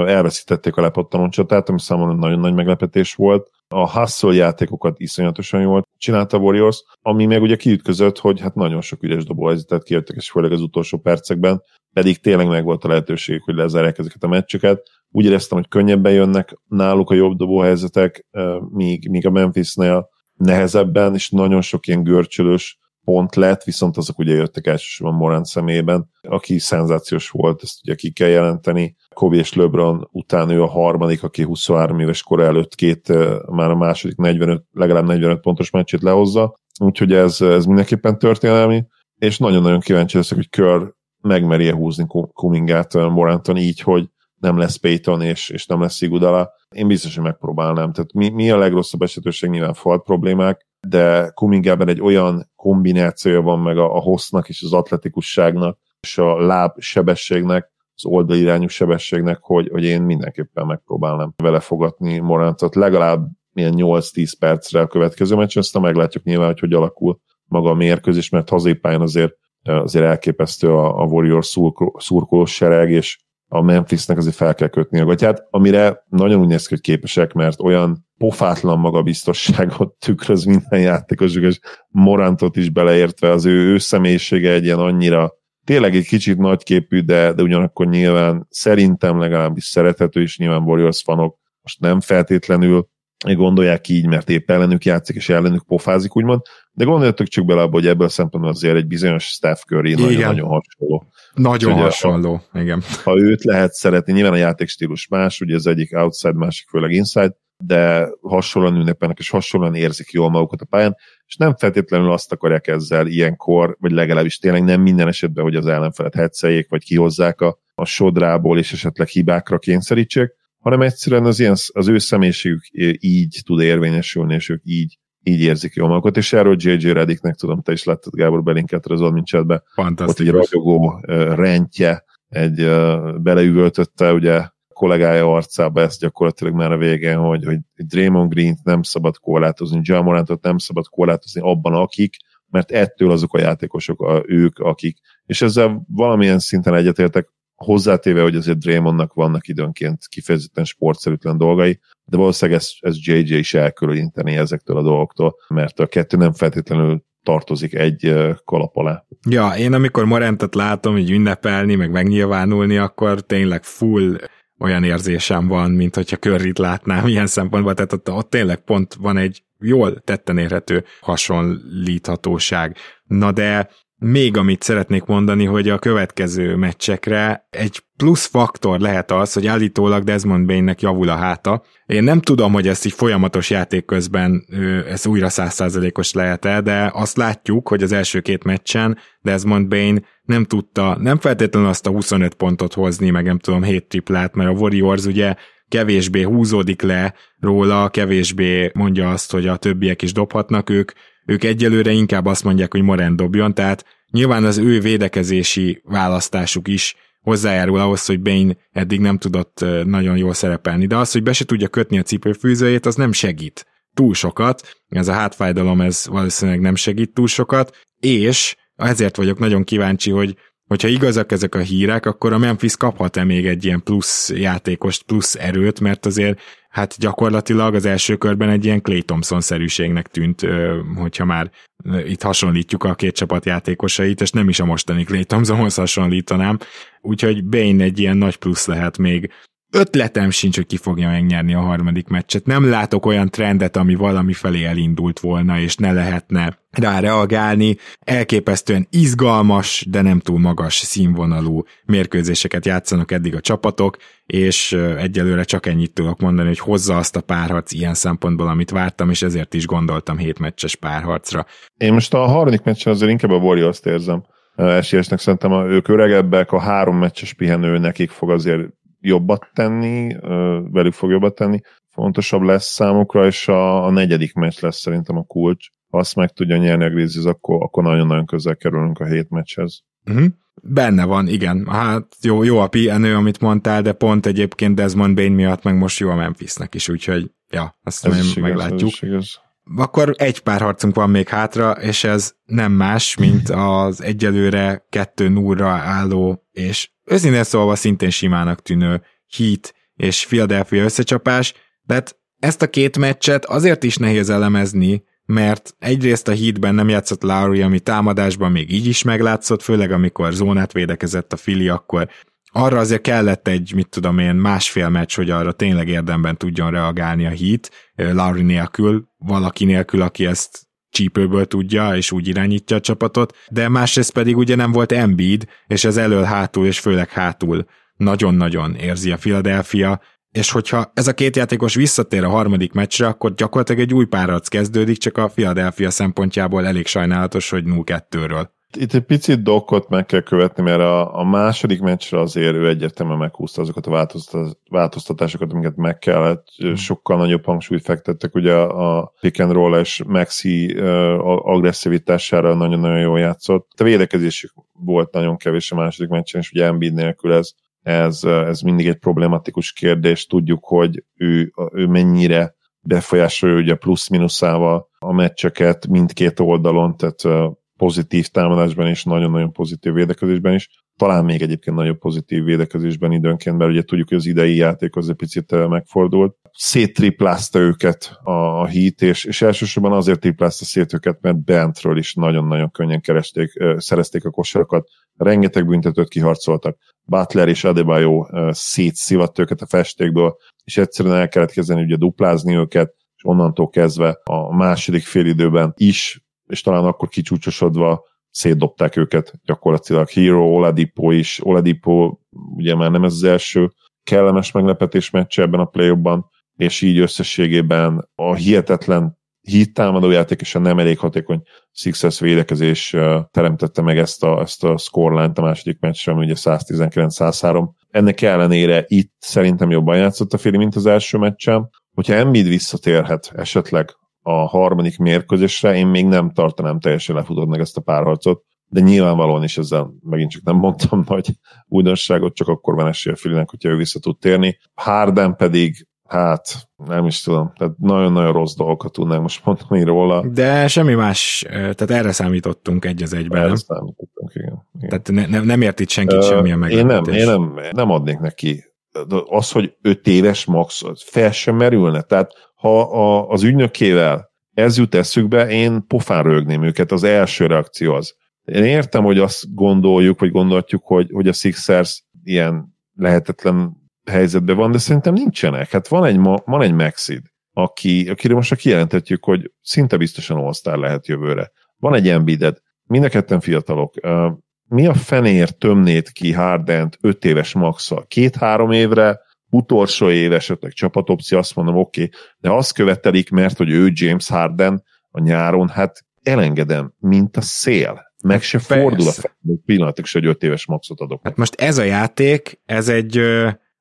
Elveszítették a lepattanó csatát, ami számomra nagyon nagy meglepetés volt. A hustle játékokat iszonyatosan jól csinálta a Warriors, ami meg ugye kiütközött, hogy hát nagyon sok üres dobóhelyzetet kijöttek, és főleg az utolsó percekben, pedig tényleg megvolt a lehetőség, hogy lezárják ezeket a meccsüket. Úgy éreztem, hogy könnyebben jönnek náluk a jobb dobóhelyzetek, míg, míg a Memphisnél nehezebben, és nagyon sok ilyen görcsölős pont lett, viszont azok ugye jöttek elsősorban Morant személyében, aki szenzációs volt, ezt ugye ki kell jelenteni. Kobe és LeBron után ő a harmadik, aki huszonhárom éves kora előtt két, már a második negyvenöt, legalább negyvenöt pontos meccsét lehozza, úgyhogy ez, ez mindenképpen történelmi, és nagyon-nagyon kíváncsi leszek, hogy Kerr megmerje húzni Kumingát Moranton így, hogy nem lesz Payton és, és nem lesz Iguodala. Én biztos, hogy megpróbálnám. Tehát mi, mi a legrosszabb esetőség? Nyilván falt problémák, de Kumingában egy olyan kombinációja van meg a, a hossznak és az atletikusságnak és a láb sebességnek, az oldalirányú sebességnek, hogy, hogy én mindenképpen megpróbálnám vele fogadni Morantot legalább ilyen nyolc-tíz percre a következő meccsen, aztán meglátjuk nyilván, hogy hogy alakul maga a mérkőzés, mert hazai pályán azért, azért elképesztő a, a Warriors szurkoló, szurkoló sereg, és a Memphisnek azért fel kell kötni a gatyát, amire nagyon úgy néz ki, hogy képesek, mert olyan pofátlan magabiztosságot tükröz minden játékosuk, és Morantot is beleértve, az ő, ő személyisége egy ilyen annyira, tényleg egy kicsit nagyképű, de, de ugyanakkor nyilván szerintem legalábbis szerethető, és nyilván Warriors fanok most nem feltétlenül gondolják így, mert épp ellenük játszik, és ellenük pofázik, úgymond, de gondoljatok csak bele abba, hogy ebből a szempontból azért egy bizonyos Steph Curry nagyon-nagyon hasonló. Nagyon ugye, hasonló, ha, igen. Ha őt lehet szeretni, nyilván a játékstílus más, ugye az egyik outside, másik főleg inside, de hasonlóan ünnepelnek, és hasonlóan érzik jól magukat a pályán, és nem feltétlenül azt akarják ezzel ilyenkor, vagy legalábbis tényleg nem minden esetben, hogy az ellenfelet hetszeljék, vagy kihozzák a, a sodrából, és esetleg hibákra kényszerítsék, hanem egyszerűen az, ilyen, az ő személyiségük így tud érvényesülni, és ők így, így érzik jól magukat, és erről jé jé Redicknek, tudom, te is láttad, Gábor, belinkelted az Olmin chatbe, ott egy ragyogó rentje, egy beleüvöltötte, ugye, kollégája arcába ezt gyakorlatilag már a végén, hogy, hogy Draymond Greent nem szabad korlátozni, Ja Morantot nem szabad korlátozni abban, akik, mert ettől azok a játékosok, a, ők, akik. És ezzel valamilyen szinten egyetértek, hozzátéve, hogy azért Draymondnak vannak időnként kifejezetten sportszerűtlen dolgai, de valószínűleg ez, ez dzsé dzsé is elkülöníteni ezektől a dolgoktól, mert a kettő nem feltétlenül tartozik egy kalap alá. Ja, én amikor Morantot látom így ünnepelni, meg megnyilvánulni, akkor tényleg full olyan érzésem van, mint hogyha Curryt látnám ilyen szempontból, tehát ott, ott tényleg pont van egy jól tetten érhető hasonlíthatóság. Na de még amit szeretnék mondani, hogy a következő meccsekre egy plusz faktor lehet az, hogy állítólag Desmond Bain-nek javul a háta. Én nem tudom, hogy ezt így folyamatos játék közben ez újra száz százalékos lehet-e, de azt látjuk, hogy az első két meccsen Desmond Bain nem tudta, nem feltétlenül azt a huszonöt pontot hozni, meg nem tudom, hét triplát, mert a Warriors ugye kevésbé húzódik le róla, kevésbé mondja azt, hogy a többiek is dobhatnak ők, ők egyelőre inkább azt mondják, hogy Morant dobjon, tehát nyilván az ő védekezési választásuk is hozzájárul ahhoz, hogy Bain eddig nem tudott nagyon jól szerepelni, de az, hogy be se tudja kötni a cipőfűzőjét, az nem segít túl sokat, ez a hátfájdalom, ez valószínűleg nem segít túl sokat, és ezért vagyok nagyon kíváncsi, hogy hogyha igazak ezek a hírek, akkor a Memphis kaphat-e még egy ilyen plusz játékost, plusz erőt, mert azért hát gyakorlatilag az első körben egy ilyen Klay Thompson-szerűségnek tűnt, hogyha már itt hasonlítjuk a két csapat játékosait, és nem is a mostani Klay Thompsonhoz hasonlítanám, úgyhogy Bain egy ilyen nagy plusz lehet még. Ötletem sincs, hogy ki fogja megnyerni a harmadik meccset. Nem látok olyan trendet, ami valami felé elindult volna, és ne lehetne rá reagálni. Elképesztően izgalmas, de nem túl magas színvonalú mérkőzéseket játszanak eddig a csapatok, és egyelőre csak ennyit tudok mondani, hogy hozza azt a párharc ilyen szempontból, amit vártam, és ezért is gondoltam hét meccses párharcra. Én most a harmadik meccsen azért inkább a Warriors-t érzem esélyesnek, szerintem ők öregebbek, a három meccses pihenő nekik fog azért jobbat tenni, velük fog jobbat tenni, fontosabb lesz számukra, és a, a negyedik meccs lesz szerintem a kulcs. Ha azt meg tudja nyerni a Grizzlies, akkor, akkor nagyon-nagyon közel kerülünk a hét meccshez. Uh-huh. Benne van, igen. Hát jó, jó a pihenő, amit mondtál, de pont egyébként Desmond Bain miatt meg most jó a Memphisnek is, úgyhogy ja, azt nem meglátjuk. Akkor egy pár harcunk van még hátra, és ez nem más, mint az egyelőre kettő null álló, és őszintén szólva szintén simának tűnő Heat és Philadelphia összecsapás, de hát ezt a két meccset azért is nehéz elemezni, mert egyrészt a Heatben nem játszott Lowry, ami támadásban még így is meglátszott, főleg amikor zónát védekezett a Philly, akkor arra azért kellett egy, mit tudom én, másfél meccs, hogy arra tényleg érdemben tudjon reagálni a Heat, Lowry nélkül, valaki nélkül, aki ezt csípőből tudja, és úgy irányítja a csapatot, de másrészt pedig ugye nem volt Embiid, és ez elől hátul, és főleg hátul nagyon-nagyon érzi a Philadelphia, és hogyha ez a két játékos visszatér a harmadik meccsre, akkor gyakorlatilag egy új párharc kezdődik, csak a Philadelphia szempontjából elég sajnálatos, hogy nulla kettőről. Itt egy picit Dokot meg kell követni, mert a, a második meccsre azért ő egyértelműen meghúzta azokat a változtatásokat, amiket meg kellett, sokkal nagyobb hangsúlyt fektettek, ugye a pick and roll-es Maxi uh, agresszivitására nagyon-nagyon jól játszott. A védekezésük volt nagyon kevés a második meccsen, és ugye Embiid nélkül ez, ez, ez mindig egy problematikus kérdés, tudjuk, hogy ő, ő mennyire befolyásolja ugye plusz-minuszával a meccseket mindkét oldalon, tehát pozitív támadásban és nagyon-nagyon pozitív védekezésben is. Talán még egyébként nagyon pozitív védekezésben időnként, mert ugye tudjuk, hogy az idei játék az egy picit megfordult. Széttriplázta őket a Heat, és, és elsősorban azért triplázta szét őket, mert bentről is nagyon-nagyon könnyen keresték, szerezték a kosarakat. Rengeteg büntetőt kiharcoltak. Butler és Adebayo szétszivatt őket a festékből, és egyszerűen el kellett kezdeni ugye duplázni őket, és onnantól kezdve a második félidőben is, és talán akkor kicsúcsosodva szétdobták őket gyakorlatilag. Hero, Oladipo is. Oladipo ugye már nem ez az első kellemes meglepetés meccse ebben a play-offban, és így összességében a hihetetlen hit támadójáték és a nem elég hatékony Sixers védekezés teremtette meg ezt a, ezt a scoreline-t a második meccsre, ami ugye száztizenkilenc száz három. Ennek ellenére itt szerintem jobban játszott a Philly, mint az első meccsen. Hogyha Embiid visszatérhet esetleg a harmadik mérkőzésre, én még nem tartanám teljesen lefutottnak ezt a párharcot, de nyilvánvalóan is ezzel megint csak nem mondtam nagy újdonságot, csak akkor van esélye a Phillynek, hogyha ő vissza tud térni. Harden pedig hát nem is tudom, tehát nagyon-nagyon rossz dolgokat tudnánk most mondani róla. De semmi más, tehát erre számítottunk egy az egyben. Erre számítottunk, igen. igen. Tehát ne, nem, nem ért itt senkit uh, semmilyen meglepetés. Én nem, én nem, nem adnék neki. Az, hogy öt éves max, fel sem merülne. Tehát ha a, az ügynökével ez jut eszükbe, én pofán rögném őket, az első reakció az. Én értem, hogy azt gondoljuk, vagy gondoljuk, hogy, hogy a Sixers ilyen lehetetlen helyzetben van, de szerintem nincsenek. Hát van egy, van egy Maxid, aki, akire most kijelenthetjük, hogy szinte biztosan all-star lehet jövőre. Van egy Embiided, mind a ketten fiatalok. Mi a fenér tömnét ki Hardent öt éves max-szal? Két-három évre, utolsó év esetleg csapatopció, azt mondom, oké, okay, de azt követelik, mert hogy ő James Harden a nyáron, hát elengedem, mint a szél. Meg se Persze. fordul a fejlődő pillanatok se, hogy öt éves maxot adok. Hát most ez a játék, ez egy,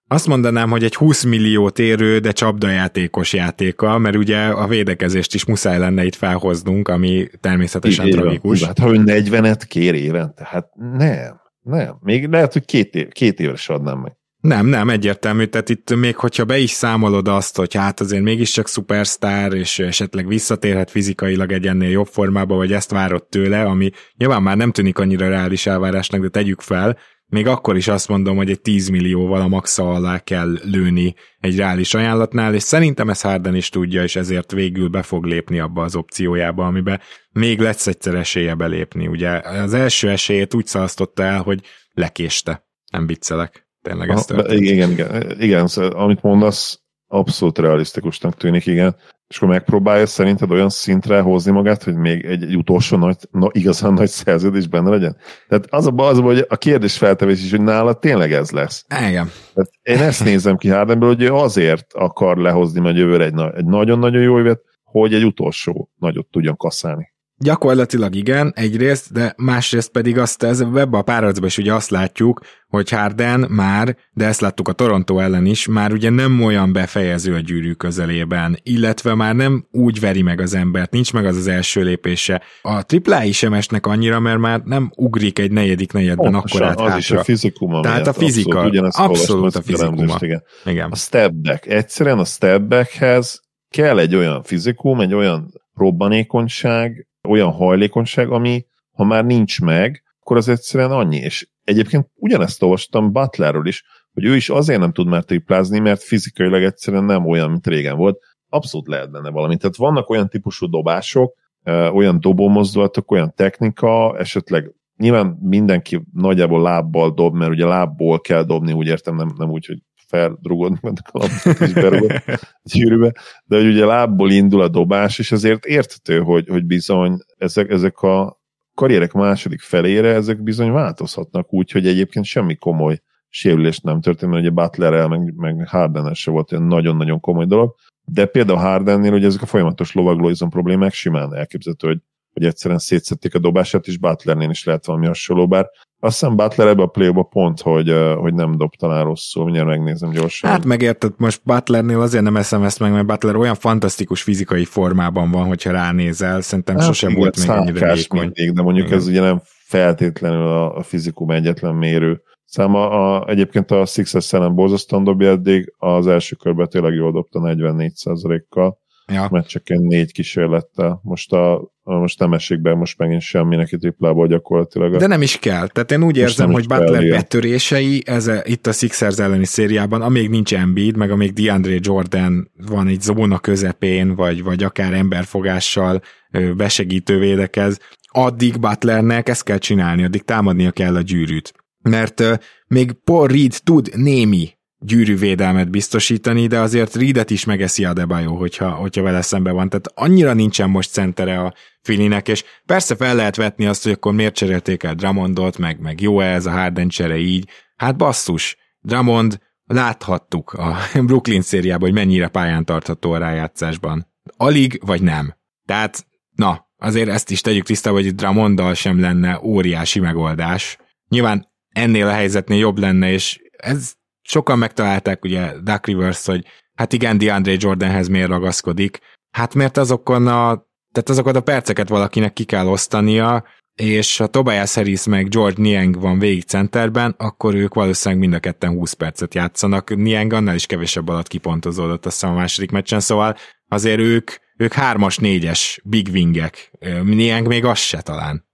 azt mondanám, hogy egy húsz milliót érő, de csapdajátékos játéka, mert ugye a védekezést is muszáj lenne itt felhoznunk, ami természetesen így, tragikus. Így, hát ha ő negyvenet kér évente, hát nem, nem. Még lehet, hogy két, év, két évre se adnám meg. Nem, nem, egyértelmű, tehát itt még hogyha be is számolod azt, hogy hát azért mégiscsak szupersztár, és esetleg visszatérhet fizikailag egy ennél jobb formába, vagy ezt várod tőle, ami nyilván már nem tűnik annyira reális elvárásnak, de tegyük fel, még akkor is azt mondom, hogy egy tíz millióval a maxa alá kell lőni egy reális ajánlatnál, és szerintem ez Harden is tudja, és ezért végül be fog lépni abba az opciójába, amiben még lesz egyszer esélye belépni. Ugye az első esélyét úgy szalasztotta el, hogy lekéste. Nem viccelek. Tényleg ez történt. Igen, igen, igen, amit mondasz, abszolút realisztikusnak tűnik, igen. És akkor megpróbálja szerinted olyan szintre hozni magát, hogy még egy, egy utolsó nagy, na, igazán nagy szerződés benne legyen? Tehát az a, az a, hogy a kérdés feltevés is, hogy nála tényleg ez lesz. Igen. Tehát én ezt nézem ki Hardenből, hogy ő azért akar lehozni majd jövőre egy, egy nagyon-nagyon jó évet, hogy egy utolsó nagyot tudjon kasszálni. Gyakorlatilag igen, egyrészt, de másrészt pedig azt ebbe a párharcba is ugye azt látjuk, hogy Harden már, de ezt láttuk a Toronto ellen is, már ugye nem olyan befejező a gyűrű közelében, illetve már nem úgy veri meg az embert, nincs meg az az első lépése. A triplái sem esnek annyira, mert már nem ugrik egy negyedik negyedben akkor át hátra. Az is a fizikuma. Tehát a fizika, abszolút, abszolút a fizikuma. Igen. Igen. A step back. Egyszerűen a step backhez kell egy olyan fizikum, egy olyan robbanékonyság, olyan hajlékonyság, ami ha már nincs meg, akkor az egyszerűen annyi. És egyébként ugyanezt olvastam Butlerről is, hogy ő is azért nem tud már triplázni, mert fizikailag egyszerűen nem olyan, mint régen volt. Abszolút lehet benne valami. Tehát vannak olyan típusú dobások, olyan dobómozdulatok, olyan technika, esetleg nyilván mindenki nagyjából lábbal dob, mert ugye lábból kell dobni, úgy értem, nem, nem úgy, hogy feldrugod, mert a labdát is berugod a gyűrűbe, de hogy ugye lábból indul a dobás, és ezért érthető, hogy, hogy bizony ezek, ezek a karrierek második felére ezek bizony változhatnak úgy, hogy egyébként semmi komoly sérülés nem történt, mert ugye Butlerrel, meg, meg Hardennel se volt olyan nagyon-nagyon komoly dolog, de például Hardennél ugye ezek a folyamatos lovaglóizom problémák simán elképzelhető, hogy, hogy egyszerűen szétszették a dobását, és Butlernél is lehet valami hasonló, bár azt hiszem Butler ebbe a play-ba pont, hogy, hogy nem dob talán rosszul, mindjárt megnézem gyorsan. Hát megérted, most Butlernél azért nem eszem ezt meg, mert Butler olyan fantasztikus fizikai formában van, hogyha ránézel, szerintem hát sosem volt még ennyire vékony. Mindig, de mondjuk igen. Ez ugye nem feltétlenül a fizikum egyetlen mérő. Száma a, egyébként a Sixers-en borzasztóan dobja eddig, az első körben tényleg jól dobta negyvennégy százalékkal, ja. Mert csak én négy kísérlettel. Most a most nem esik be, most megint semmi neki triplából gyakorlatilag. De nem is kell. Tehát én úgy érzem, hogy Butler betörései ez a, itt a Sixers elleni szériában, amíg nincs Embiid, meg amíg DeAndre Jordan van egy zóna közepén, vagy, vagy akár emberfogással besegítő védekez, addig Butlernek ezt kell csinálni, addig támadnia kell a gyűrűt. Mert uh, még Paul Reed tud némi gyűrűvédelmet biztosítani, de azért Reedet is megeszi Adebayo, hogyha, hogyha vele szembe van. Tehát annyira nincsen most centere a Phillynek, és persze fel lehet vetni azt, hogy akkor miért cserélték el Drummondot, meg, meg jó ez a Harden csere így. Hát basszus, Drummond láthattuk a Brooklyn szériában, hogy mennyire pályán tartható a rájátszásban. Alig vagy nem. Tehát, na, azért ezt is tegyük tisztába, hogy Drummonddal sem lenne óriási megoldás. Nyilván ennél a helyzetnél jobb lenne, és ez sokan megtalálták ugye Duck Rivers, hogy hát igen, DeAndre Jordanhez miért ragaszkodik? Hát mert azokon a, tehát azokat a perceket valakinek ki kell osztania, és ha Tobias Harris meg George Niang van végig centerben, akkor ők valószínűleg mind a ketten húsz percet játszanak. Niang annál is kevesebb alatt kipontozódott azt hiszem a második meccsen, szóval azért ők, ők hármas, négyes big wingek. Niang még az se talán.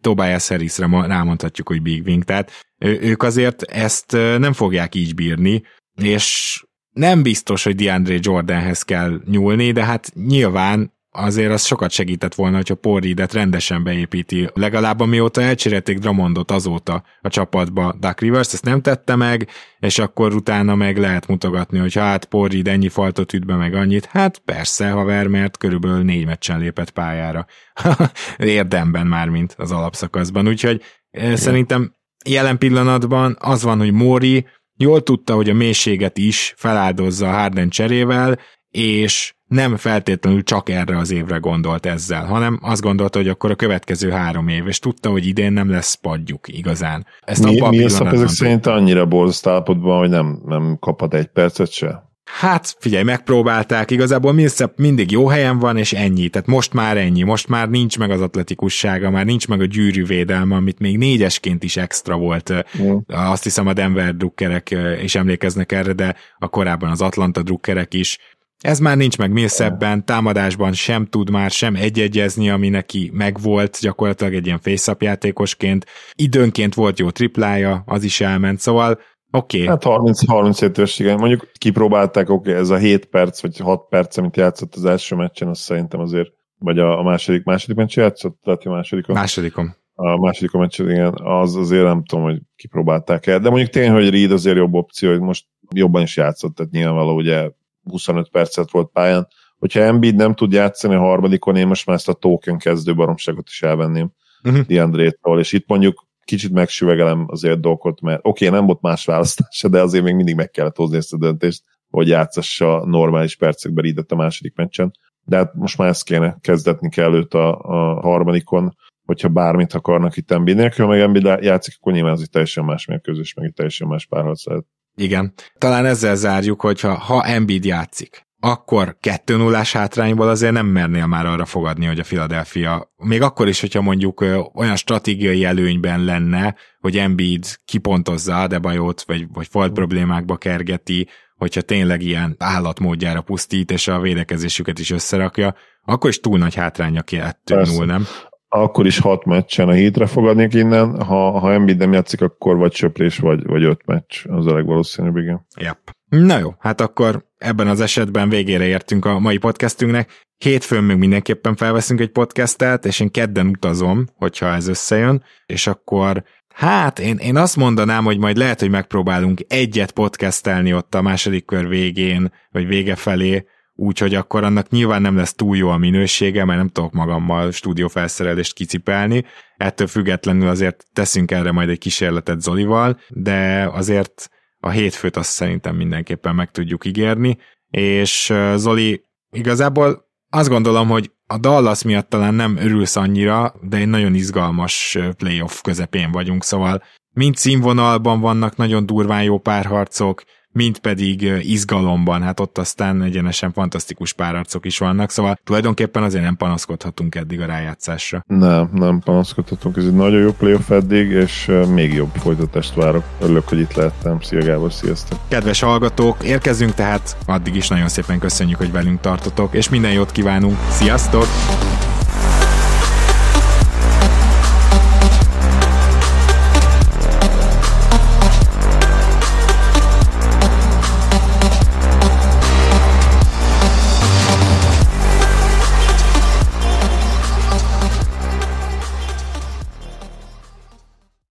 Tobias Harrisre rámondhatjuk, hogy big wing, tehát ők azért ezt nem fogják így bírni, és nem biztos, hogy DeAndre Jordanhez kell nyúlni, de hát nyilván azért az sokat segített volna, hogyha Paul Reedet rendesen beépíti. Legalább amióta elcserélték Drummondot azóta a csapatba Doc Rivers, ezt nem tette meg, és akkor utána meg lehet mutogatni, hogy hát Paul Reed ennyi faltot üt be meg annyit. Hát persze, haver, mert körülbelül négy meccsen lépett pályára. Érdemben már, mint az alapszakaszban. Úgyhogy Igen. szerintem jelen pillanatban az van, hogy Mori jól tudta, hogy a mélységet is feláldozza a Harden cserével, és nem feltétlenül csak erre az évre gondolt ezzel, hanem azt gondolta, hogy akkor a következő három év, és tudta, hogy idén nem lesz padjuk igazán. Ezt mi, a mi az ezek szerint annyira borzasztó állapotban, hogy nem, nem kaphat egy percet se? Hát figyelj, megpróbálták, igazából mindig jó helyen van, és ennyi. Tehát most már ennyi, most már nincs meg az atletikussága, már nincs meg a gyűrűvédelme, amit még négyesként is extra volt. Mm. Azt hiszem a Denver drukkerek is emlékeznek erre, de a korábban az Atlanta drukkerek is. Ez már nincs meg Millsapben, támadásban sem tud már sem egyegyezni, ami neki megvolt, gyakorlatilag egy ilyen face-up játékosként. Időnként volt jó triplája, az is elment, szóval oké. Okay. Hát harminc-harmincöt éves, igen. Mondjuk kipróbálták, oké, okay, ez a hét perc vagy hat perc, amit játszott az első meccsen, azt szerintem azért, vagy a, a második, második meccsen játszott, tehát a másodikon. Másodikom. A másodikon meccsen, igen, az azért nem tudom, hogy kipróbálták el. De mondjuk tény, hogy Reed azért jobb opció, hogy most jobban is játszott, tehát nyilvánvaló, ugye huszonöt percet volt pályán. Hogyha Embiid nem tud játszani a harmadikon, én most már ezt a token kezdő baromságot is elvenném uh-huh. DeAndrétól, és itt mondjuk kicsit megsüvegelem azért dolgot, mert oké, okay, nem volt más választása, de azért még mindig meg kellett hozni ezt a döntést, hogy játszassa normális percekben Reedet a második meccsen. De hát most már ezt kéne kezdetni kell őt a, a harmadikon, hogyha bármit akarnak itt Embiid nélkül, meg Embiid játszik, akkor nyilván az itt teljesen más mérkőzés, meg itt teljesen más párharc. Igen. Talán ezzel zárjuk, hogyha ha Embiid játszik, akkor kettő nullás hátrányból azért nem mernél már arra fogadni, hogy a Philadelphia, még akkor is, hogyha mondjuk olyan stratégiai előnyben lenne, hogy Embiid kipontozza Adebajót, vagy, vagy folt problémákba kergeti, hogyha tényleg ilyen állatmódjára pusztít, és a védekezésüket is összerakja, akkor is túl nagy hátránya kettő null, nem? Akkor is hat meccsen a hétre fogadnék innen, ha, ha Embiid nem játszik, akkor vagy söprés, vagy, vagy öt meccs, az a legvalószínűbb, igen. Yep. Na jó, hát akkor ebben az esetben végére értünk a mai podcastünknek. Hétfőn még mindenképpen felveszünk egy podcastet, és én kedden utazom, hogyha ez összejön, és akkor hát én, én azt mondanám, hogy majd lehet, hogy megpróbálunk egyet podcastelni ott a második kör végén, vagy vége felé, úgyhogy akkor annak nyilván nem lesz túl jó a minősége, mert nem tudok magammal stúdiófelszerelést kicipelni. Ettől függetlenül azért teszünk erre majd egy kísérletet Zolival, de azért a hétfőt azt szerintem mindenképpen meg tudjuk ígérni, és Zoli, igazából azt gondolom, hogy a Dallas miatt talán nem örülsz annyira, de egy nagyon izgalmas playoff közepén vagyunk, szóval mind színvonalban vannak nagyon durván jó párharcok, mint pedig izgalomban, hát ott aztán egyenesen fantasztikus párharcok is vannak, szóval tulajdonképpen azért nem panaszkodhatunk eddig a rájátszásra. Nem, nem panaszkodhatunk, ez egy nagyon jó playoff eddig, és még jobb folytatást várok. Örülök, hogy itt lehettem. Szia Gábor, sziasztok! Kedves hallgatók, érkezzünk tehát, addig is nagyon szépen köszönjük, hogy velünk tartotok, és minden jót kívánunk, sziasztok!